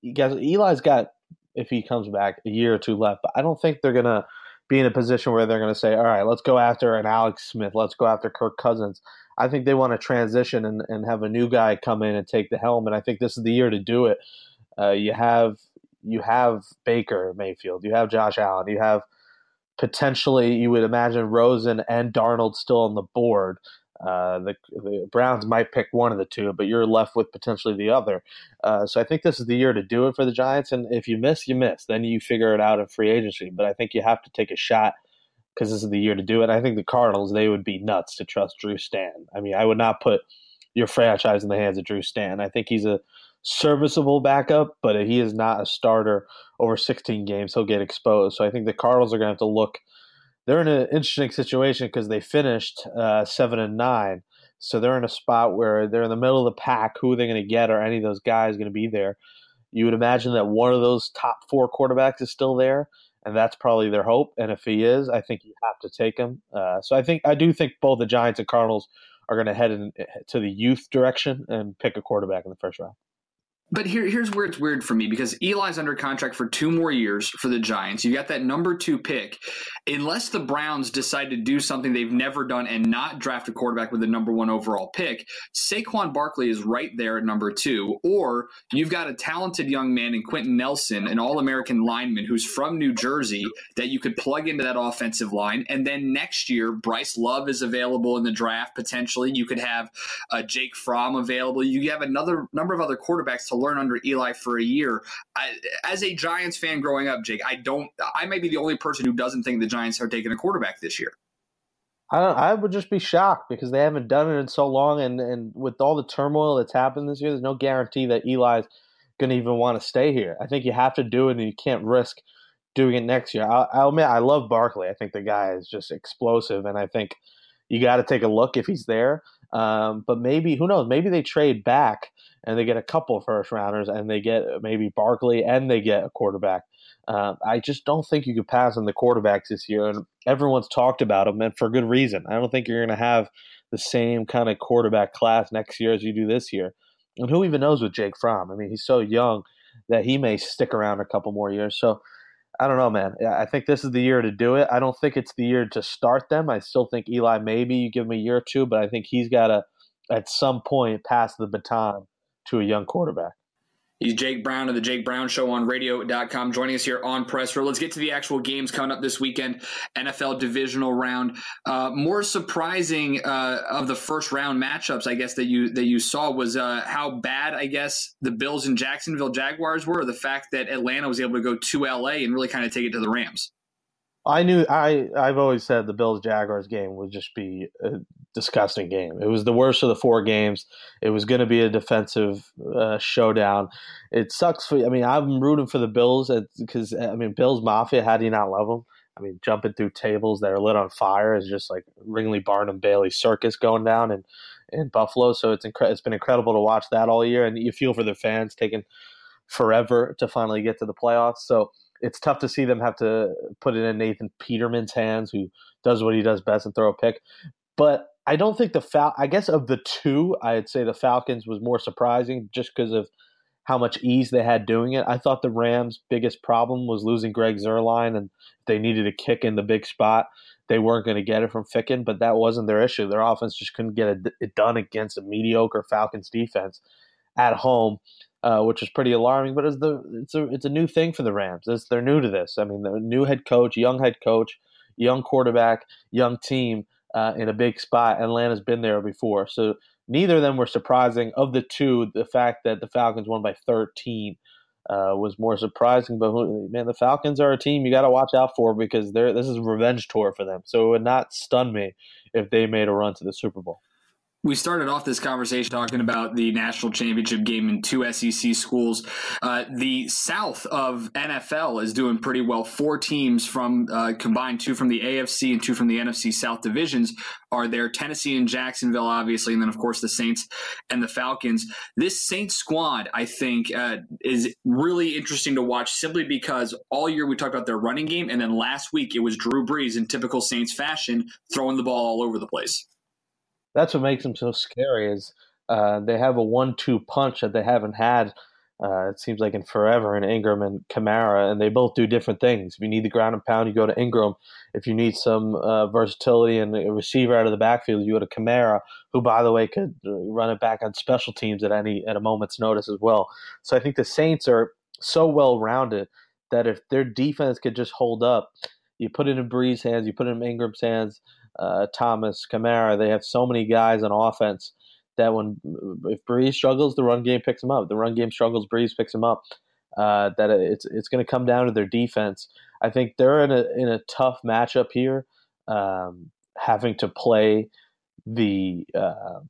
you guys, Eli's got, if he comes back, a year or two left. But I don't think they're going to be in a position where they're going to say, all right, let's go after an Alex Smith. Let's go after Kirk Cousins. I think they want to transition and, and have a new guy come in and take the helm. And I think this is the year to do it. Uh, you have you have Baker Mayfield. You have Josh Allen. You have potentially, you would imagine, Rosen and Darnold still on the board. Uh, the, the Browns might pick one of the two, but you're left with potentially the other. Uh, so I think this is the year to do it for the Giants. And if you miss, you miss. Then you figure it out in free agency. But I think you have to take a shot because this is the year to do it. I think the Cardinals, they would be nuts to trust Drew Stanton. I mean, I would not put your franchise in the hands of Drew Stanton. I think he's a serviceable backup, but he is not a starter over sixteen games. He'll get exposed. So I think the Cardinals are going to have to look. They're in an interesting situation because they finished uh, seven and nine, so they're in a spot where they're in the middle of the pack. Who are they going to get? Are any of those guys going to be there? You would imagine that one of those top four quarterbacks is still there, and that's probably their hope. And if he is, I think you have to take him. Uh, so I think I do think both the Giants and Cardinals are going to head in, to the youth direction and pick a quarterback in the first round. But here, here's where it's weird for me, because Eli's under contract for two more years for the Giants. You got that number two pick. Unless the Browns decide to do something they've never done and not draft a quarterback with the number one overall pick, Saquon Barkley is right there at number two. Or you've got a talented young man in Quentin Nelson, an All-American lineman who's from New Jersey, that you could plug into that offensive line. And then next year, Bryce Love is available in the draft potentially. You could have uh, Jake Fromm available. You have another number of other quarterbacks to learn under Eli for a year. I, as a Giants fan growing up, Jake, I don't. I may be the only person who doesn't think the Giants are taking a quarterback this year. I, don't, I would just be shocked because they haven't done it in so long, and, and with all the turmoil that's happened this year, there's no guarantee that Eli's going to even want to stay here. I think you have to do it, and you can't risk doing it next year. I, I'll admit, I love Barkley. I think the guy is just explosive, and I think you got to take a look if he's there. Um, but maybe, who knows, maybe they trade back and they get a couple first-rounders, and they get maybe Barkley, and they get a quarterback. Uh, I just don't think you could pass on the quarterbacks this year, and everyone's talked about them, and for good reason. I don't think you're going to have the same kind of quarterback class next year as you do this year. And who even knows with Jake Fromm? I mean, he's so young that he may stick around a couple more years. So I don't know, man. I think this is the year to do it. I don't think it's the year to start them. I still think Eli, maybe you give him a year or two, but I think he's got to, at some point, pass the baton to a young quarterback. He's Jake Brown of the Jake Brown Show on radio dot com, joining us here on Press Row. Let's get to the actual games coming up this weekend. N F L divisional round. Uh, more surprising uh, of the first round matchups, I guess, that you that you saw was uh, how bad, I guess, the Bills and Jacksonville Jaguars were, or the fact that Atlanta was able to go to L A and really kind of take it to the Rams. I knew I, I've always said the Bills-Jaguars game would just be a disgusting game. It was the worst of the four games. It was going to be a defensive uh, showdown. It sucks for, I mean, I'm rooting for the Bills because, I mean, Bills Mafia, how do you not love them? I mean, jumping through tables that are lit on fire is just like Ringley Barnum Bailey circus going down in, in Buffalo. So it's incre- it's been incredible to watch that all year. And you feel for their fans, taking forever to finally get to the playoffs. So it's tough to see them have to put it in Nathan Peterman's hands, who does what he does best and throw a pick. But I don't think the Fal- – I guess of the two, I'd say the Falcons was more surprising just because of how much ease they had doing it. I thought the Rams' biggest problem was losing Greg Zuerlein, and they needed a kick in the big spot. They weren't going to get it from Ficken, but that wasn't their issue. Their offense just couldn't get it done against a mediocre Falcons defense at home, uh, which was pretty alarming. But it's, the, it's, a, it's a new thing for the Rams. It's, they're new to this. I mean, the new head coach, young head coach, young quarterback, young team. Uh, in a big spot. Atlanta's been there before. So neither of them were surprising. Of the two, the fact that the Falcons won by thirteen uh, was more surprising. But, man, the Falcons are a team you got to watch out for because they're this is a revenge tour for them. So it would not stun me if they made a run to the Super Bowl. We started off this conversation talking about the national championship game in two S E C schools. Uh, the South of N F L is doing pretty well. Four teams from uh, combined, two from the A F C and two from the N F C South divisions are there. Tennessee and Jacksonville, obviously, and then, of course, the Saints and the Falcons. This Saints squad, I think, uh, is really interesting to watch simply because all year we talked about their running game, and then last week it was Drew Brees in typical Saints fashion throwing the ball all over the place. That's what makes them so scary is uh, they have a one two punch that they haven't had, uh, it seems like, in forever in Ingram and Kamara, and they both do different things. If you need the ground and pound, you go to Ingram. If you need some uh, versatility and a receiver out of the backfield, you go to Kamara, who, by the way, could run it back on special teams at any at a moment's notice as well. So I think the Saints are so well-rounded that if their defense could just hold up, you put it in Brees' hands, you put it in Ingram's hands, Uh, Thomas, Kamara, they have so many guys on offense that when if Brees struggles, the run game picks him up. The run game struggles, Brees picks him up. Uh, that it's it's going to come down to their defense. I think they're in a in a tough matchup here, um, having to play the uh,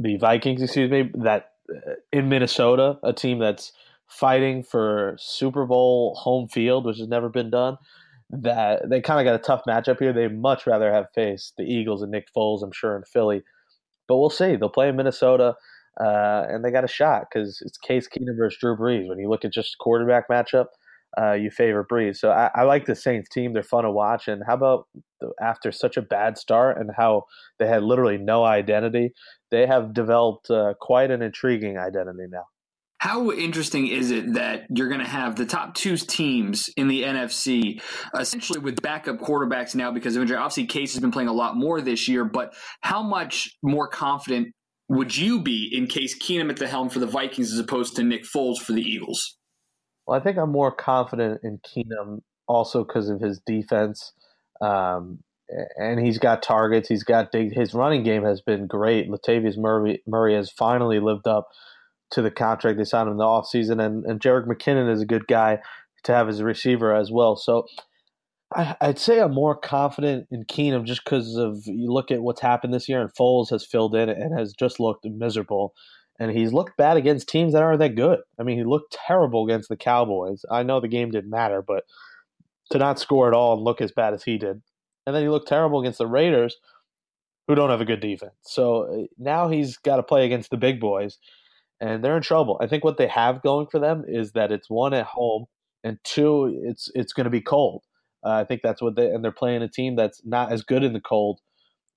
the Vikings. Excuse me, that uh, in Minnesota, a team that's fighting for Super Bowl home field, which has never been done. That they kind of got a tough matchup here. They'd much rather have faced the Eagles and Nick Foles, I'm sure, in Philly. But we'll see. They'll play in Minnesota, uh, and they got a shot because it's Case Keenum versus Drew Brees. When you look at just quarterback matchup, uh, you favor Brees. So I, I like the Saints team. They're fun to watch. And how about after such a bad start and how they had literally no identity, they have developed uh, quite an intriguing identity now. How interesting is it that you're going to have the top two teams in the N F C essentially with backup quarterbacks now because of injury? Obviously, Case has been playing a lot more this year, but how much more confident would you be in Case Keenum at the helm for the Vikings as opposed to Nick Foles for the Eagles? Well, I think I'm more confident in Keenum also because of his defense, um, and he's got targets. He's got big, his running game has been great. Latavius Murray, Murray has finally lived up to the contract they signed him in the offseason, and, and Jerick McKinnon is a good guy to have as a receiver as well. So I, I'd say I'm more confident in Keenum just because of you look at what's happened this year, and Foles has filled in and has just looked miserable. And he's looked bad against teams that aren't that good. I mean, he looked terrible against the Cowboys. I know the game didn't matter, but to not score at all and look as bad as he did. And then he looked terrible against the Raiders, who don't have a good defense. So now he's got to play against the big boys. And they're in trouble. I think what they have going for them is that it's one at home, and two, it's it's going to be cold. Uh, I think that's what they and they're playing a team that's not as good in the cold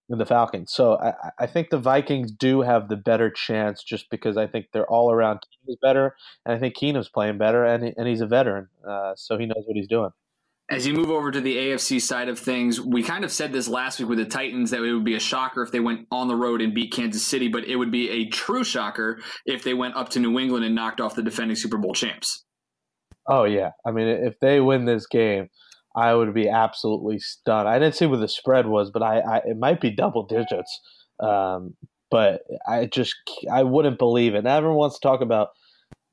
in the Falcons. So I, I think the Vikings do have the better chance, just because I think their all around team is better, and I think Keenum's playing better, and and he's a veteran, uh, so he knows what he's doing. As you move over to the A F C side of things, we kind of said this last week with the Titans that it would be a shocker if they went on the road and beat Kansas City, but it would be a true shocker if they went up to New England and knocked off the defending Super Bowl champs. Oh, yeah. I mean, if they win this game, I would be absolutely stunned. I didn't see what the spread was, but I, I it might be double digits. Um, but I just I wouldn't believe it. And everyone wants to talk about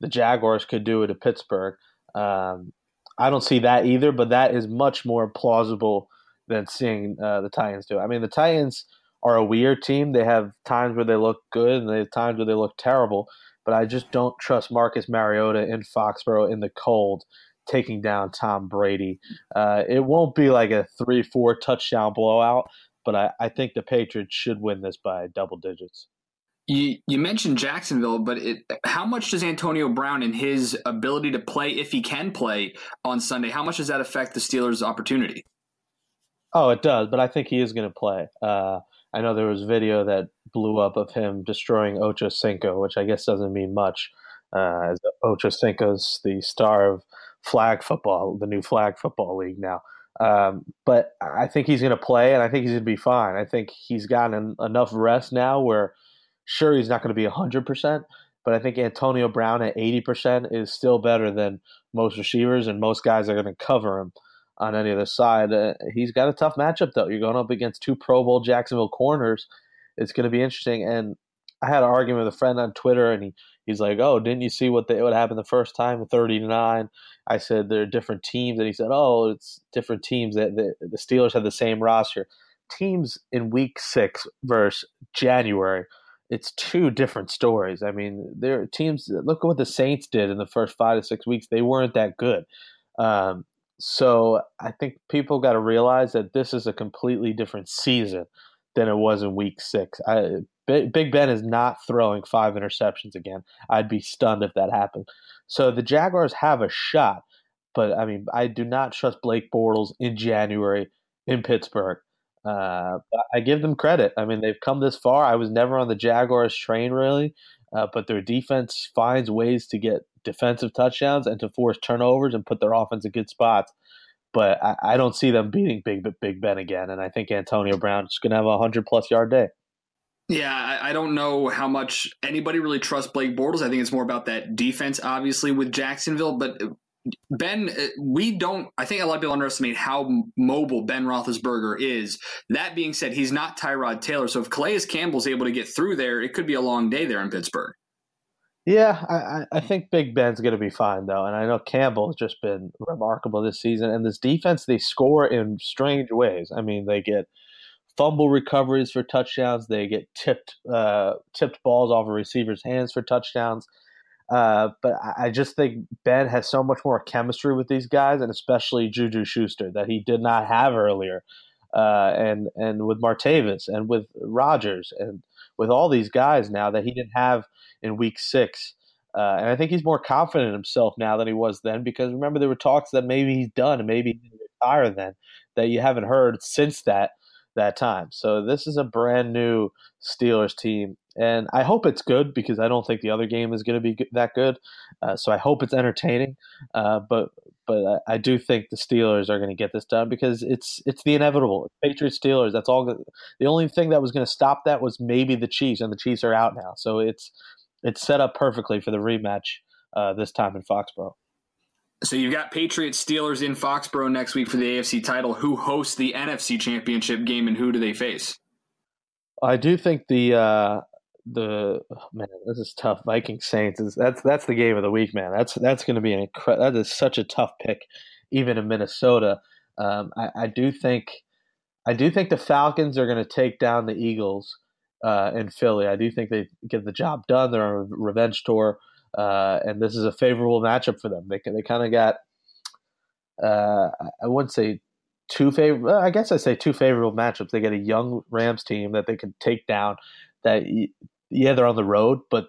the Jaguars could do it to Pittsburgh. Um I don't see that either, but that is much more plausible than seeing uh, the Titans do. I mean, the Titans are a weird team. They have times where they look good and they have times where they look terrible, but I just don't trust Marcus Mariota in Foxborough in the cold taking down Tom Brady. Uh, it won't be like a three four touchdown blowout, but I, I think the Patriots should win this by double digits. You you mentioned Jacksonville, but it, how much does Antonio Brown and his ability to play, if he can play, on Sunday, how much does that affect the Steelers' opportunity? Oh, it does, but I think he is going to play. Uh, I know there was video that blew up of him destroying Ocho Cinco, which I guess doesn't mean much. Uh, Ocho Cinco's the star of flag football, the new flag football league now. Um, but I think he's going to play, and I think he's going to be fine. I think he's gotten en- enough rest now where, sure, he's not going to be one hundred percent, but I think Antonio Brown at eighty percent is still better than most receivers, and most guys are going to cover him on any other side. Uh, he's got a tough matchup, though. You're going up against two Pro Bowl Jacksonville corners. It's going to be interesting. And I had an argument with a friend on Twitter, and he, he's like, oh, didn't you see what, they, what happened the first time, thirty to nine? I said they're different teams, and he said, oh, it's different teams. That the, the Steelers had the same roster. Teams in week six versus January, it's two different stories. I mean, there are teams. Look at what the Saints did in the first five to six weeks. They weren't that good. Um, so I think people got to realize that this is a completely different season than it was in week six. I, Big Ben is not throwing five interceptions again. I'd be stunned if that happened. So the Jaguars have a shot, but I mean, I do not trust Blake Bortles in January in Pittsburgh. Uh, but I give them credit. I mean, they've come this far. I was never on the Jaguars train, really, uh, but their defense finds ways to get defensive touchdowns and to force turnovers and put their offense in good spots. But I, I don't see them beating Big Big Ben again, and I think Antonio Brown is going to have a one hundred plus yard day. Yeah, I, I don't know how much anybody really trusts Blake Bortles. I think it's more about that defense, obviously, with Jacksonville. But Ben, we don't – I think a lot of people underestimate how mobile Ben Roethlisberger is. That being said, he's not Tyrod Taylor. So if Calais Campbell's able to get through there, it could be a long day there in Pittsburgh. Yeah, I, I think Big Ben's going to be fine, though. And I know Campbell's just been remarkable this season. And this defense, they score in strange ways. I mean, they get – fumble recoveries for touchdowns. They get tipped uh, tipped balls off a receiver's hands for touchdowns. Uh, but I just think Ben has so much more chemistry with these guys, and especially Juju Schuster, that he did not have earlier. Uh, and and with Martavis and with Rodgers and with all these guys now that he didn't have in week six. Uh, and I think he's more confident in himself now than he was then, because remember there were talks that maybe he's done and maybe he's retired then, that you haven't heard since that. that time. So this is a brand new Steelers team, and I hope it's good, because I don't think the other game is going to be good, that good. Uh, so I hope it's entertaining. Uh, but but I, I do think the Steelers are going to get this done, because it's it's the inevitable. Patriots, Steelers, that's all. The only thing that was going to stop that was maybe the Chiefs, and the Chiefs are out now. So it's it's set up perfectly for the rematch uh, this time in Foxborough. So you've got Patriots, Steelers in Foxborough next week for the A F C title. Who hosts the N F C Championship game, and who do they face? I do think the uh, the oh man, this is tough. Vikings Saints is that's that's the game of the week, man. That's that's going to be an incre- that is such a tough pick, even in Minnesota. Um, I, I do think I do think the Falcons are going to take down the Eagles uh, in Philly. I do think they get the job done. They're on a revenge tour. Uh, and this is a favorable matchup for them. They they kind of got, uh, I wouldn't say two favor. I guess I say two favorable matchups. They got a young Rams team that they can take down. That yeah, they're on the road, but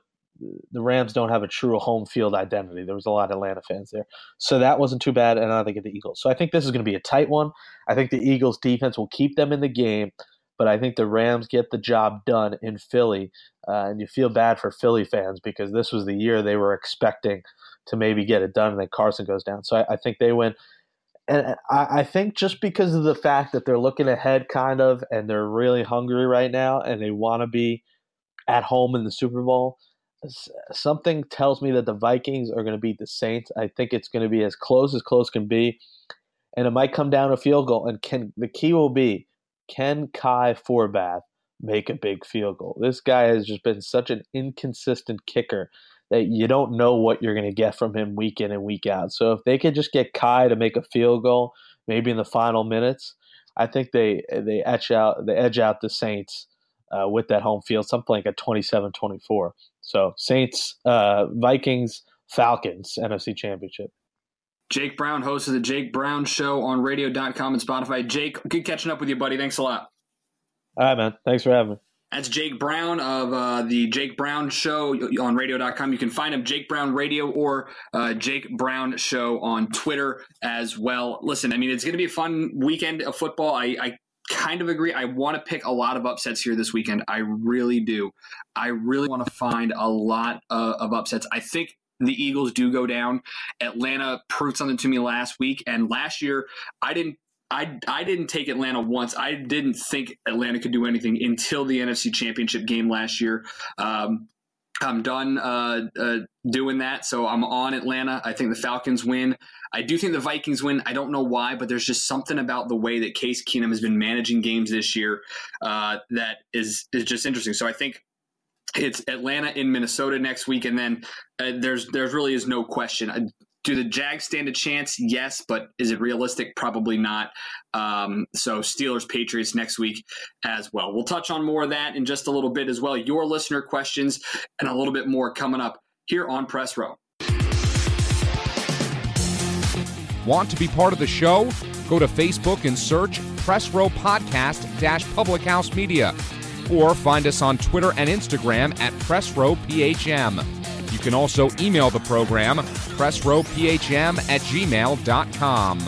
the Rams don't have a true home field identity. There was a lot of Atlanta fans there, so that wasn't too bad. And now they get the Eagles. So I think this is going to be a tight one. I think the Eagles defense will keep them in the game, but I think the Rams get the job done in Philly, uh, and you feel bad for Philly fans, because this was the year they were expecting to maybe get it done, and then Carson goes down. So I, I think they win. And I, I think just because of the fact that they're looking ahead kind of, and they're really hungry right now, and they want to be at home in the Super Bowl, something tells me that the Vikings are going to beat the Saints. I think it's going to be as close as close can be, and it might come down to field goal. And can the key will be, can Kai Forbath make a big field goal? This guy has just been such an inconsistent kicker that you don't know what you're going to get from him week in and week out. So if they could just get Kai to make a field goal, maybe in the final minutes, I think they they edge out they edge out the Saints uh, with that home field, something like a twenty-seven twenty-four. So Saints, uh, Vikings, Falcons, N F C Championship. Jake Brown, host of the Jake Brown Show on radio dot com and Spotify. Jake, good catching up with you, buddy. Thanks a lot. All right, man. Thanks for having me. That's Jake Brown of uh, the Jake Brown Show on radio dot com. You can find him, Jake Brown Radio, or uh, Jake Brown Show on Twitter as well. Listen, I mean, it's going to be a fun weekend of football. I, I kind of agree. I want to pick a lot of upsets here this weekend. I really do. I really want to find a lot uh, of upsets. I think the Eagles do go down. Atlanta proved something to me last week, and last year I didn't I, I didn't take Atlanta once. I didn't think Atlanta could do anything until the N F C Championship game last year. Um, I'm done uh, uh, doing that, so I'm on Atlanta. I think the Falcons win. I do think the Vikings win. I don't know why, but there's just something about the way that Case Keenum has been managing games this year uh, that is is just interesting. So I think it's Atlanta in Minnesota next week, and then uh, there's there really is no question. I, Do the Jags stand a chance? Yes, but is it realistic? Probably not. Um, so Steelers, Patriots next week as well. We'll touch on more of that in just a little bit as well. Your listener questions and a little bit more coming up here on Press Row. Want to be part of the show? Go to Facebook and search Press Row Podcast dash Public House Media, or find us on Twitter and Instagram at Press Row P H M. You can also email the program, press row p h m at gmail dot com.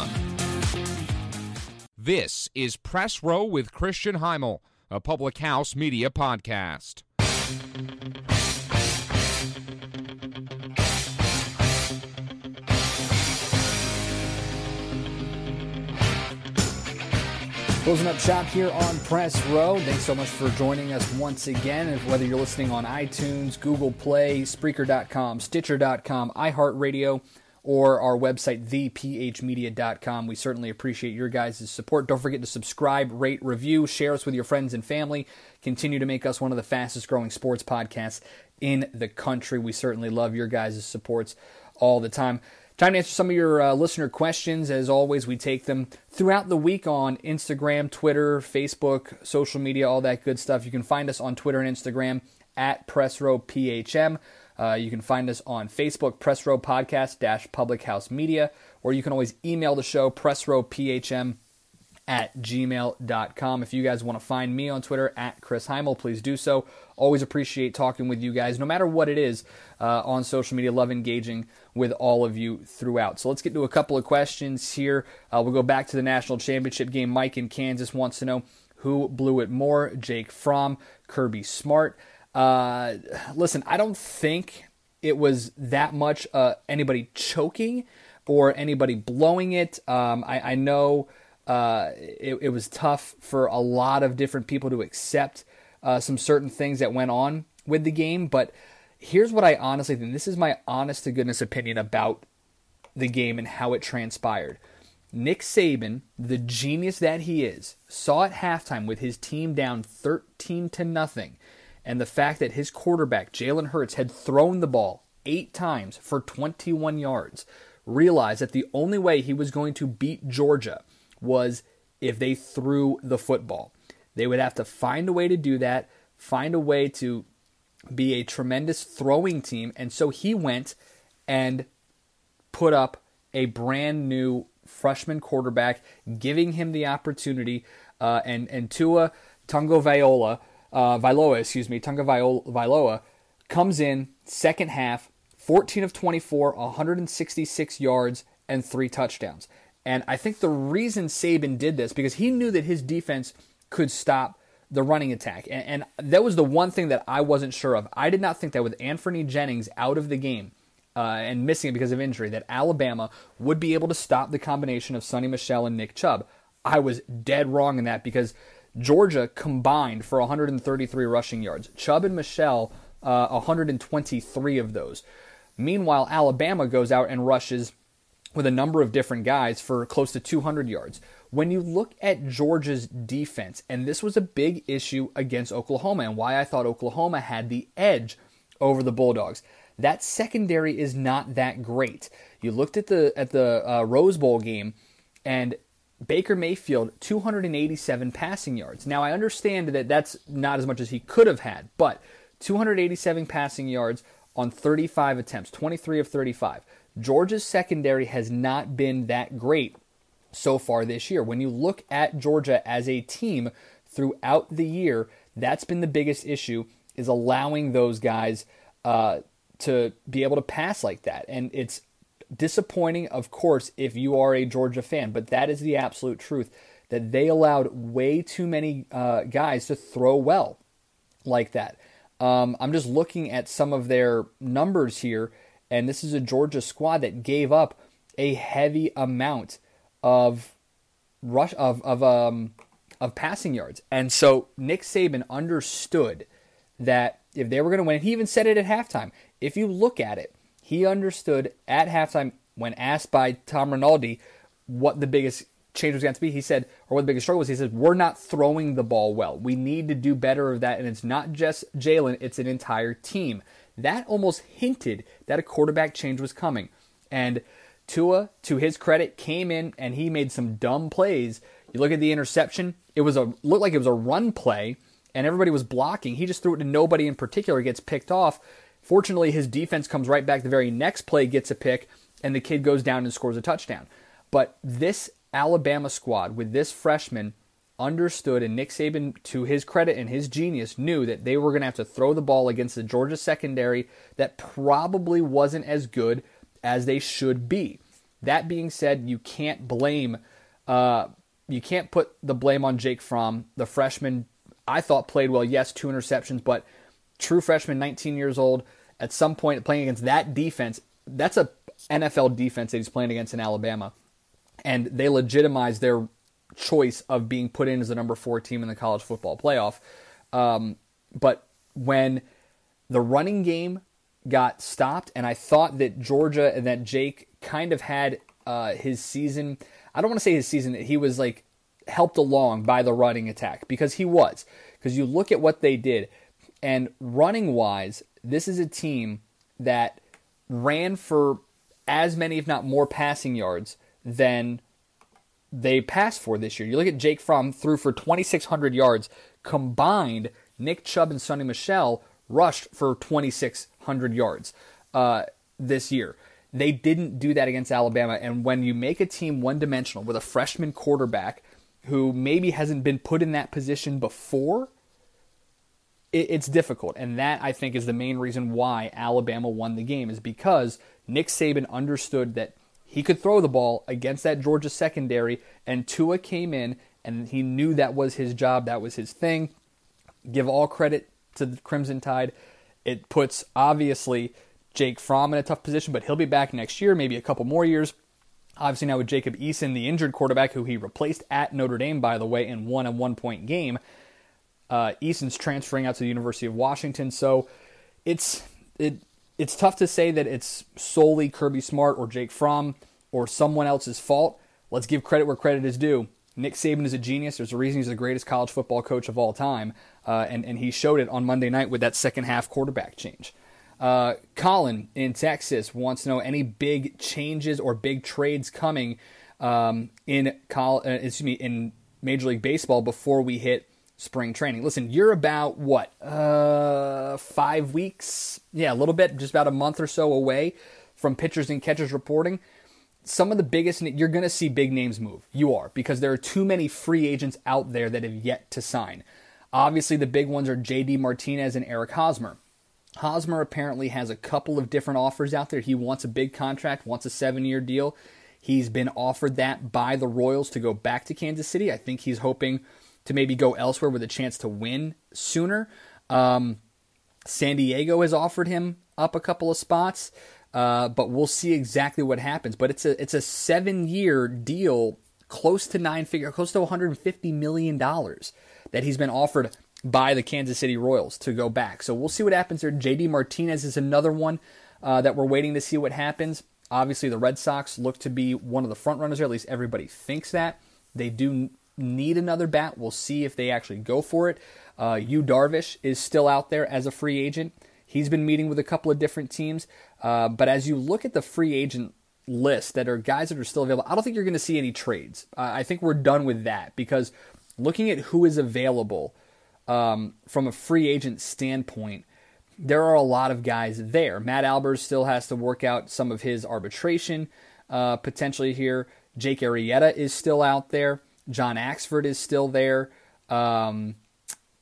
This is Press Row with Christian Heimel, a Public House Media podcast. Closing up shop here on Press Row. Thanks so much for joining us once again. And whether you're listening on iTunes, Google Play, Spreaker dot com, Stitcher dot com, iHeartRadio, or our website, the p h media dot com, we certainly appreciate your guys' support. Don't forget to subscribe, rate, review, share us with your friends and family. Continue to make us one of the fastest growing sports podcasts in the country. We certainly love your guys' supports all the time. Time to answer some of your uh, listener questions. As always, we take them throughout the week on Instagram, Twitter, Facebook, social media, all that good stuff. You can find us on Twitter and Instagram at Press Row P H M. Uh, you can find us on Facebook, Press Row Podcast dash Public House Media, or you can always email the show, Press Row P H M at gmail dot com. If you guys want to find me on Twitter at Chris Heimel, please do so. Always appreciate talking with you guys, no matter what it is, uh, on social media. Love engaging with all of you throughout. So let's get to a couple of questions here. Uh, we'll go back to the national championship game. Mike in Kansas wants to know who blew it more, Jake Fromm, Kirby Smart. Uh, listen, I don't think it was that much uh, anybody choking or anybody blowing it. Um, I, I know... Uh, it, it was tough for a lot of different people to accept uh, some certain things that went on with the game. But here's what I honestly think. This is my honest-to-goodness opinion about the game and how it transpired. Nick Saban, the genius that he is, saw at halftime with his team down thirteen to nothing, and the fact that his quarterback, Jalen Hurts, had thrown the ball eight times for twenty-one yards, realized that the only way he was going to beat Georgia was if they threw the football. They would have to find a way to do that, find a way to be a tremendous throwing team, and so he went and put up a brand new freshman quarterback, giving him the opportunity, uh, and, and Tua Tagovailoa, uh, Vailoa, excuse me, Tagovailoa comes in second half, fourteen of twenty-four, one hundred sixty-six yards, and three touchdowns. And I think the reason Saban did this, because he knew that his defense could stop the running attack. And, and that was the one thing that I wasn't sure of. I did not think that with Anthony Jennings out of the game uh, and missing it because of injury, that Alabama would be able to stop the combination of Sonny Michel and Nick Chubb. I was dead wrong in that, because Georgia combined for one hundred thirty-three rushing yards. Chubb and Michel, uh, one hundred twenty-three of those. Meanwhile, Alabama goes out and rushes with a number of different guys for close to two hundred yards. When you look at Georgia's defense, and this was a big issue against Oklahoma and why I thought Oklahoma had the edge over the Bulldogs, that secondary is not that great. You looked at the at the uh, Rose Bowl game, and Baker Mayfield, two hundred eighty-seven passing yards. Now, I understand that that's not as much as he could have had, but two hundred eighty-seven passing yards on thirty-five attempts, twenty-three of thirty-five. Georgia's secondary has not been that great so far this year. When you look at Georgia as a team throughout the year, that's been the biggest issue, is allowing those guys uh, to be able to pass like that. And it's disappointing, of course, if you are a Georgia fan, but that is the absolute truth. that they allowed way too many uh, guys to throw well like that. Um, I'm just looking at some of their numbers here, and this is a Georgia squad that gave up a heavy amount of rush of of um of passing yards. And so Nick Saban understood that if they were going to win, and he even said it at halftime. If you look at it, he understood at halftime when asked by Tom Rinaldi what the biggest change was going to be, he said, or what the biggest struggle was, he said, we're not throwing the ball well. We need to do better of that, and it's not just Jalen, it's an entire team. That almost hinted that a quarterback change was coming. And Tua, to his credit, came in and he made some dumb plays. You look at the interception, it was a looked like it was a run play, and everybody was blocking. He just threw it to nobody in particular, gets picked off. Fortunately, his defense comes right back the very next play, gets a pick, and the kid goes down and scores a touchdown. But this Alabama squad with this freshman understood, and Nick Saban, to his credit and his genius, knew that they were going to have to throw the ball against the Georgia secondary that probably wasn't as good as they should be. That being said, you can't blame, uh, you can't put the blame on Jake Fromm. The freshman, I thought, played well. Yes, two interceptions, but true freshman, nineteen years old, at some point playing against that defense, that's a N F L defense that he's playing against in Alabama. And they legitimized their choice of being put in as the number four team in the college football playoff. Um, but when the running game got stopped, and I thought that Georgia and that Jake kind of had uh, his season, I don't want to say his season, he was like helped along by the running attack, because he was. Because you look at what they did, and running-wise, this is a team that ran for as many, if not more, passing yards than they passed for this year. You look at Jake Fromm, threw for twenty-six hundred yards combined. Nick Chubb and Sonny Michel rushed for twenty-six hundred yards uh, this year. They didn't do that against Alabama, and when you make a team one-dimensional with a freshman quarterback who maybe hasn't been put in that position before, it, it's difficult. And that, I think, is the main reason why Alabama won the game, is because Nick Saban understood that he could throw the ball against that Georgia secondary, and Tua came in, and he knew that was his job, that was his thing. Give all credit to the Crimson Tide. It puts, obviously, Jake Fromm in a tough position, but he'll be back next year, maybe a couple more years. Obviously now with Jacob Eason, the injured quarterback, who he replaced at Notre Dame, by the way, and won a one-point game. Uh, Eason's transferring out to the University of Washington, so it's... it. It's tough to say that it's solely Kirby Smart or Jake Fromm or someone else's fault. Let's give credit where credit is due. Nick Saban is a genius. There's a reason he's the greatest college football coach of all time, uh, and, and he showed it on Monday night with that second-half quarterback change. Uh, Colin in Texas wants to know any big changes or big trades coming um, in col- uh, excuse me, in Major League Baseball before we hit spring training. Listen, you're about, what, uh, five weeks? Yeah, a little bit, just about a month or so away from pitchers and catchers reporting. Some of the biggest, you're going to see big names move. You are, because there are too many free agents out there that have yet to sign. Obviously, the big ones are J D Martinez and Eric Hosmer. Hosmer apparently has a couple of different offers out there. He wants a big contract, wants a seven-year deal. He's been offered that by the Royals to go back to Kansas City. I think he's hoping to maybe go elsewhere with a chance to win sooner. Um, San Diego has offered him up a couple of spots, uh, but we'll see exactly what happens. But it's a it's a seven-year deal, close to nine figure, close to one hundred fifty million dollars that he's been offered by the Kansas City Royals to go back. So we'll see what happens there. J D Martinez is another one uh, that we're waiting to see what happens. Obviously, the Red Sox look to be one of the front runners there. At least everybody thinks that. They do need another bat. We'll see if they actually go for it. Uh, Yu Darvish is still out there as a free agent. He's been meeting with a couple of different teams. Uh, but as you look at the free agent list that are guys that are still available, I don't think you're going to see any trades. Uh, I think we're done with that, because looking at who is available um, from a free agent standpoint, there are a lot of guys there. Matt Albers still has to work out some of his arbitration uh, potentially here. Jake Arrieta is still out there. John Axford is still there. Um,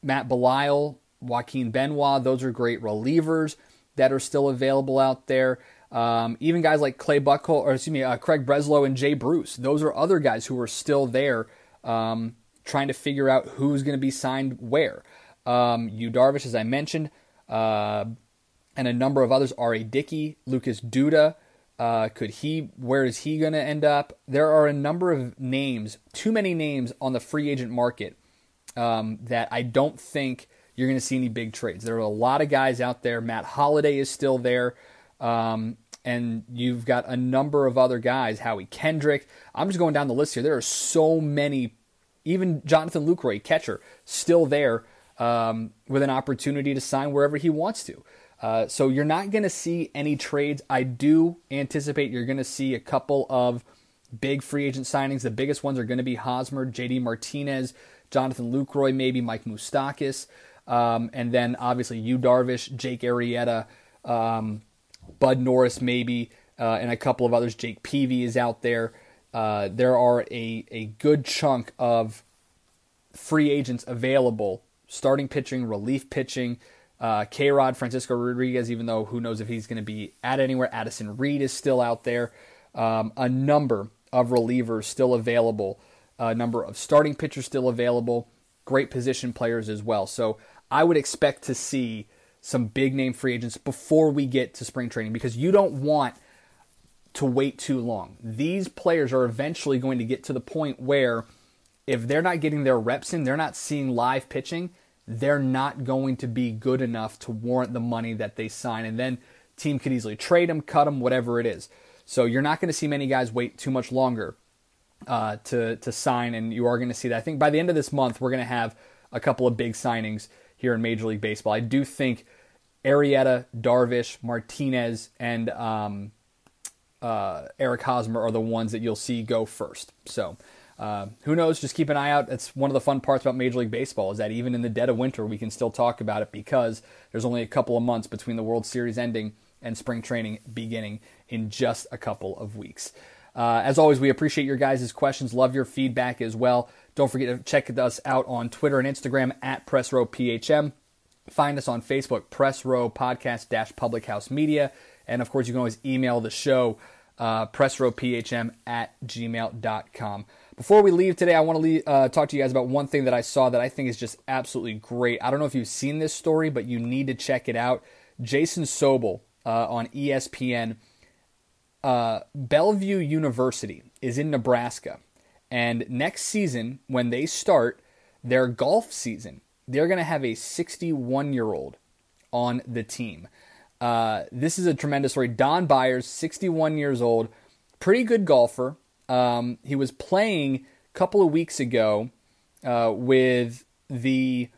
Matt Belisle, Joaquin Benoit, those are great relievers that are still available out there. Um, even guys like Clay Buckholz, or excuse me, uh, Craig Breslow and Jay Bruce, those are other guys who are still there um, trying to figure out who's going to be signed where. Um, Yu Darvish, as I mentioned, uh, and a number of others. R A. Dickey, Lucas Duda. Uh, could he? Where is he going to end up? There are a number of names, too many names on the free agent market um, that I don't think you're going to see any big trades. There are a lot of guys out there. Matt Holliday is still there. Um, and you've got a number of other guys, Howie Kendrick. I'm just going down the list here. There are so many, even Jonathan Lucroy, catcher, still there um, with an opportunity to sign wherever he wants to. Uh, so you're not going to see any trades. I do anticipate you're going to see a couple of big free agent signings. The biggest ones are going to be Hosmer, J D Martinez, Jonathan Lucroy, maybe Mike Moustakas, um, and then obviously Yu Darvish, Jake Arrieta, um, Bud Norris maybe, uh, and a couple of others. Jake Peavy is out there. Uh, there are a, a good chunk of free agents available, starting pitching, relief pitching, Uh, K-Rod, Francisco Rodriguez, even though who knows if he's going to be at anywhere. Addison Reed is still out there. Um, a number of relievers still available. A number of starting pitchers still available. Great position players as well. So I would expect to see some big-name free agents before we get to spring training, because you don't want to wait too long. These players are eventually going to get to the point where if they're not getting their reps in, they're not seeing live pitching, they're not going to be good enough to warrant the money that they sign. And then team could easily trade them, cut them, whatever it is. So you're not going to see many guys wait too much longer uh, to, to sign, and you are going to see that. I think by the end of this month, we're going to have a couple of big signings here in Major League Baseball. I do think Arrieta, Darvish, Martinez, and um, uh, Eric Hosmer are the ones that you'll see go first. So Uh, who knows? Just keep an eye out. That's one of the fun parts about Major League Baseball, is that even in the dead of winter, we can still talk about it because there's only a couple of months between the World Series ending and spring training beginning in just a couple of weeks. Uh, as always, we appreciate your guys' questions. Love your feedback as well. Don't forget to check us out on Twitter and Instagram at Press Row P H M. Find us on Facebook, Press Row Podcast Public House Media. And of course, you can always email the show, uh, Press Row P H M at gmail dot com. Before we leave today, I want to leave, uh, talk to you guys about one thing that I saw that I think is just absolutely great. I don't know if you've seen this story, but you need to check it out. Jason Sobel uh, on E S P N. Uh, Bellevue University is in Nebraska. And next season, when they start their golf season, they're going to have a sixty-one-year-old on the team. Uh, this is a tremendous story. Don Byers, sixty-one years old, pretty good golfer. Um, he was playing a couple of weeks ago uh, with the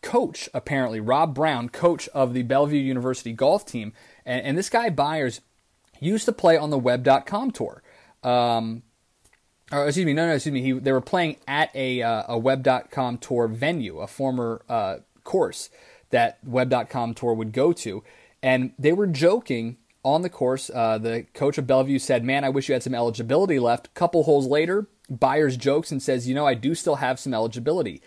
coach, apparently, Rob Brown, coach of the Bellevue University golf team. And, and this guy, Byers, used to play on the web dot com tour. Um, or excuse me, no, no, excuse me. He, they were playing at a, uh, a web dot com tour venue, a former uh, course that web dot com tour would go to. And they were joking on the course. Uh, the coach of Bellevue said, "Man, I wish you had some eligibility left." A couple holes later, Byers jokes and says, "You know, I do still have some eligibility."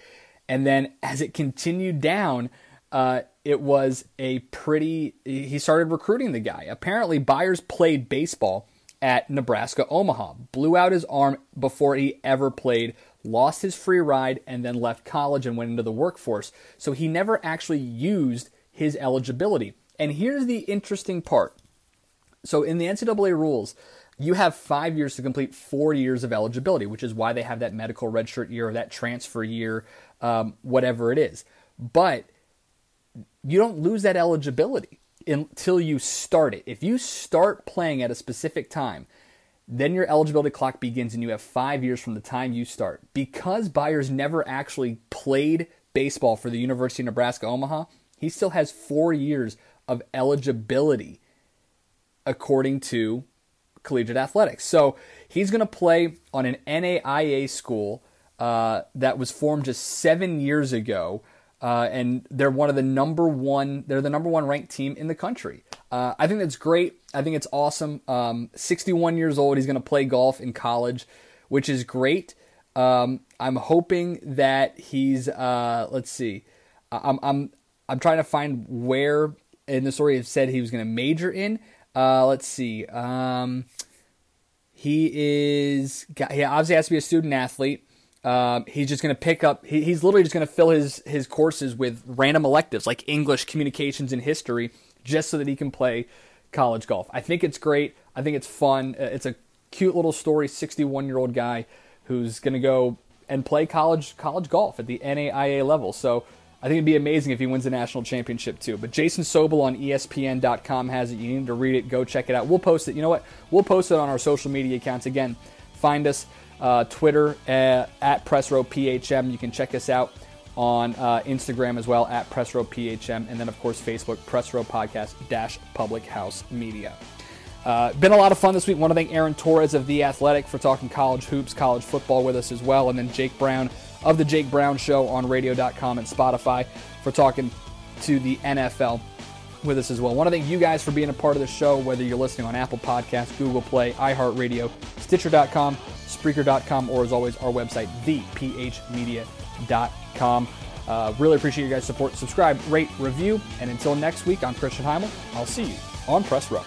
And then as it continued down, uh, it was a pretty... He started recruiting the guy. Apparently, Byers played baseball at Nebraska Omaha, blew out his arm before he ever played, lost his free ride, and then left college and went into the workforce. So he never actually used his eligibility. And here's the interesting part. So in the N C double A rules, you have five years to complete four years of eligibility, which is why they have that medical redshirt year or that transfer year, um, whatever it is. But you don't lose that eligibility until you start it. If you start playing at a specific time, then your eligibility clock begins and you have five years from the time you start. Because Byers never actually played baseball for the University of Nebraska-Omaha, he still has four years of eligibility according to collegiate athletics. So he's going to play on an N A I A school uh, that was formed just seven years ago, uh, and they're one of the number one. They're the number one ranked team in the country. Uh, I think that's great. I think it's awesome. Um, sixty-one years old. He's going to play golf in college, which is great. Um, I'm hoping that he's. Uh, let's see. I'm I'm I'm trying to find where in the story it said he was going to major in. Uh, let's see. Um, he is. He obviously has to be a student athlete. Uh, he's just going to pick up, he, he's literally just going to fill his, his courses with random electives like English, communications, and history just so that he can play college golf. I think it's great. I think it's fun. It's a cute little story, sixty-one-year-old guy who's going to go and play college college golf at the N A I A level. So I think it'd be amazing if he wins the national championship too. But Jason Sobel on E S P N dot com has it. You need to read it. Go check it out. We'll post it. You know what? We'll post it on our social media accounts. Again, find us. Uh, Twitter uh, at Press Row P H M. You can check us out on uh, Instagram as well at Press Row P H M, and then of course Facebook, Press Row Podcast dash Public House Media. Uh, been a lot of fun this week. Want to thank Aaron Torres of The Athletic for talking college hoops, college football with us as well, and then Jake Brown of The Jake Brown Show on radio dot com and Spotify for talking to the N F L with us as well. I want to thank you guys for being a part of the show, whether you're listening on Apple Podcasts, Google Play, iHeartRadio, Stitcher dot com, Spreaker dot com, or as always, our website, the p h media dot com. Uh, really appreciate your guys' support. Subscribe, rate, review, and until next week, I'm Christian Heimel. I'll see you on Press Row.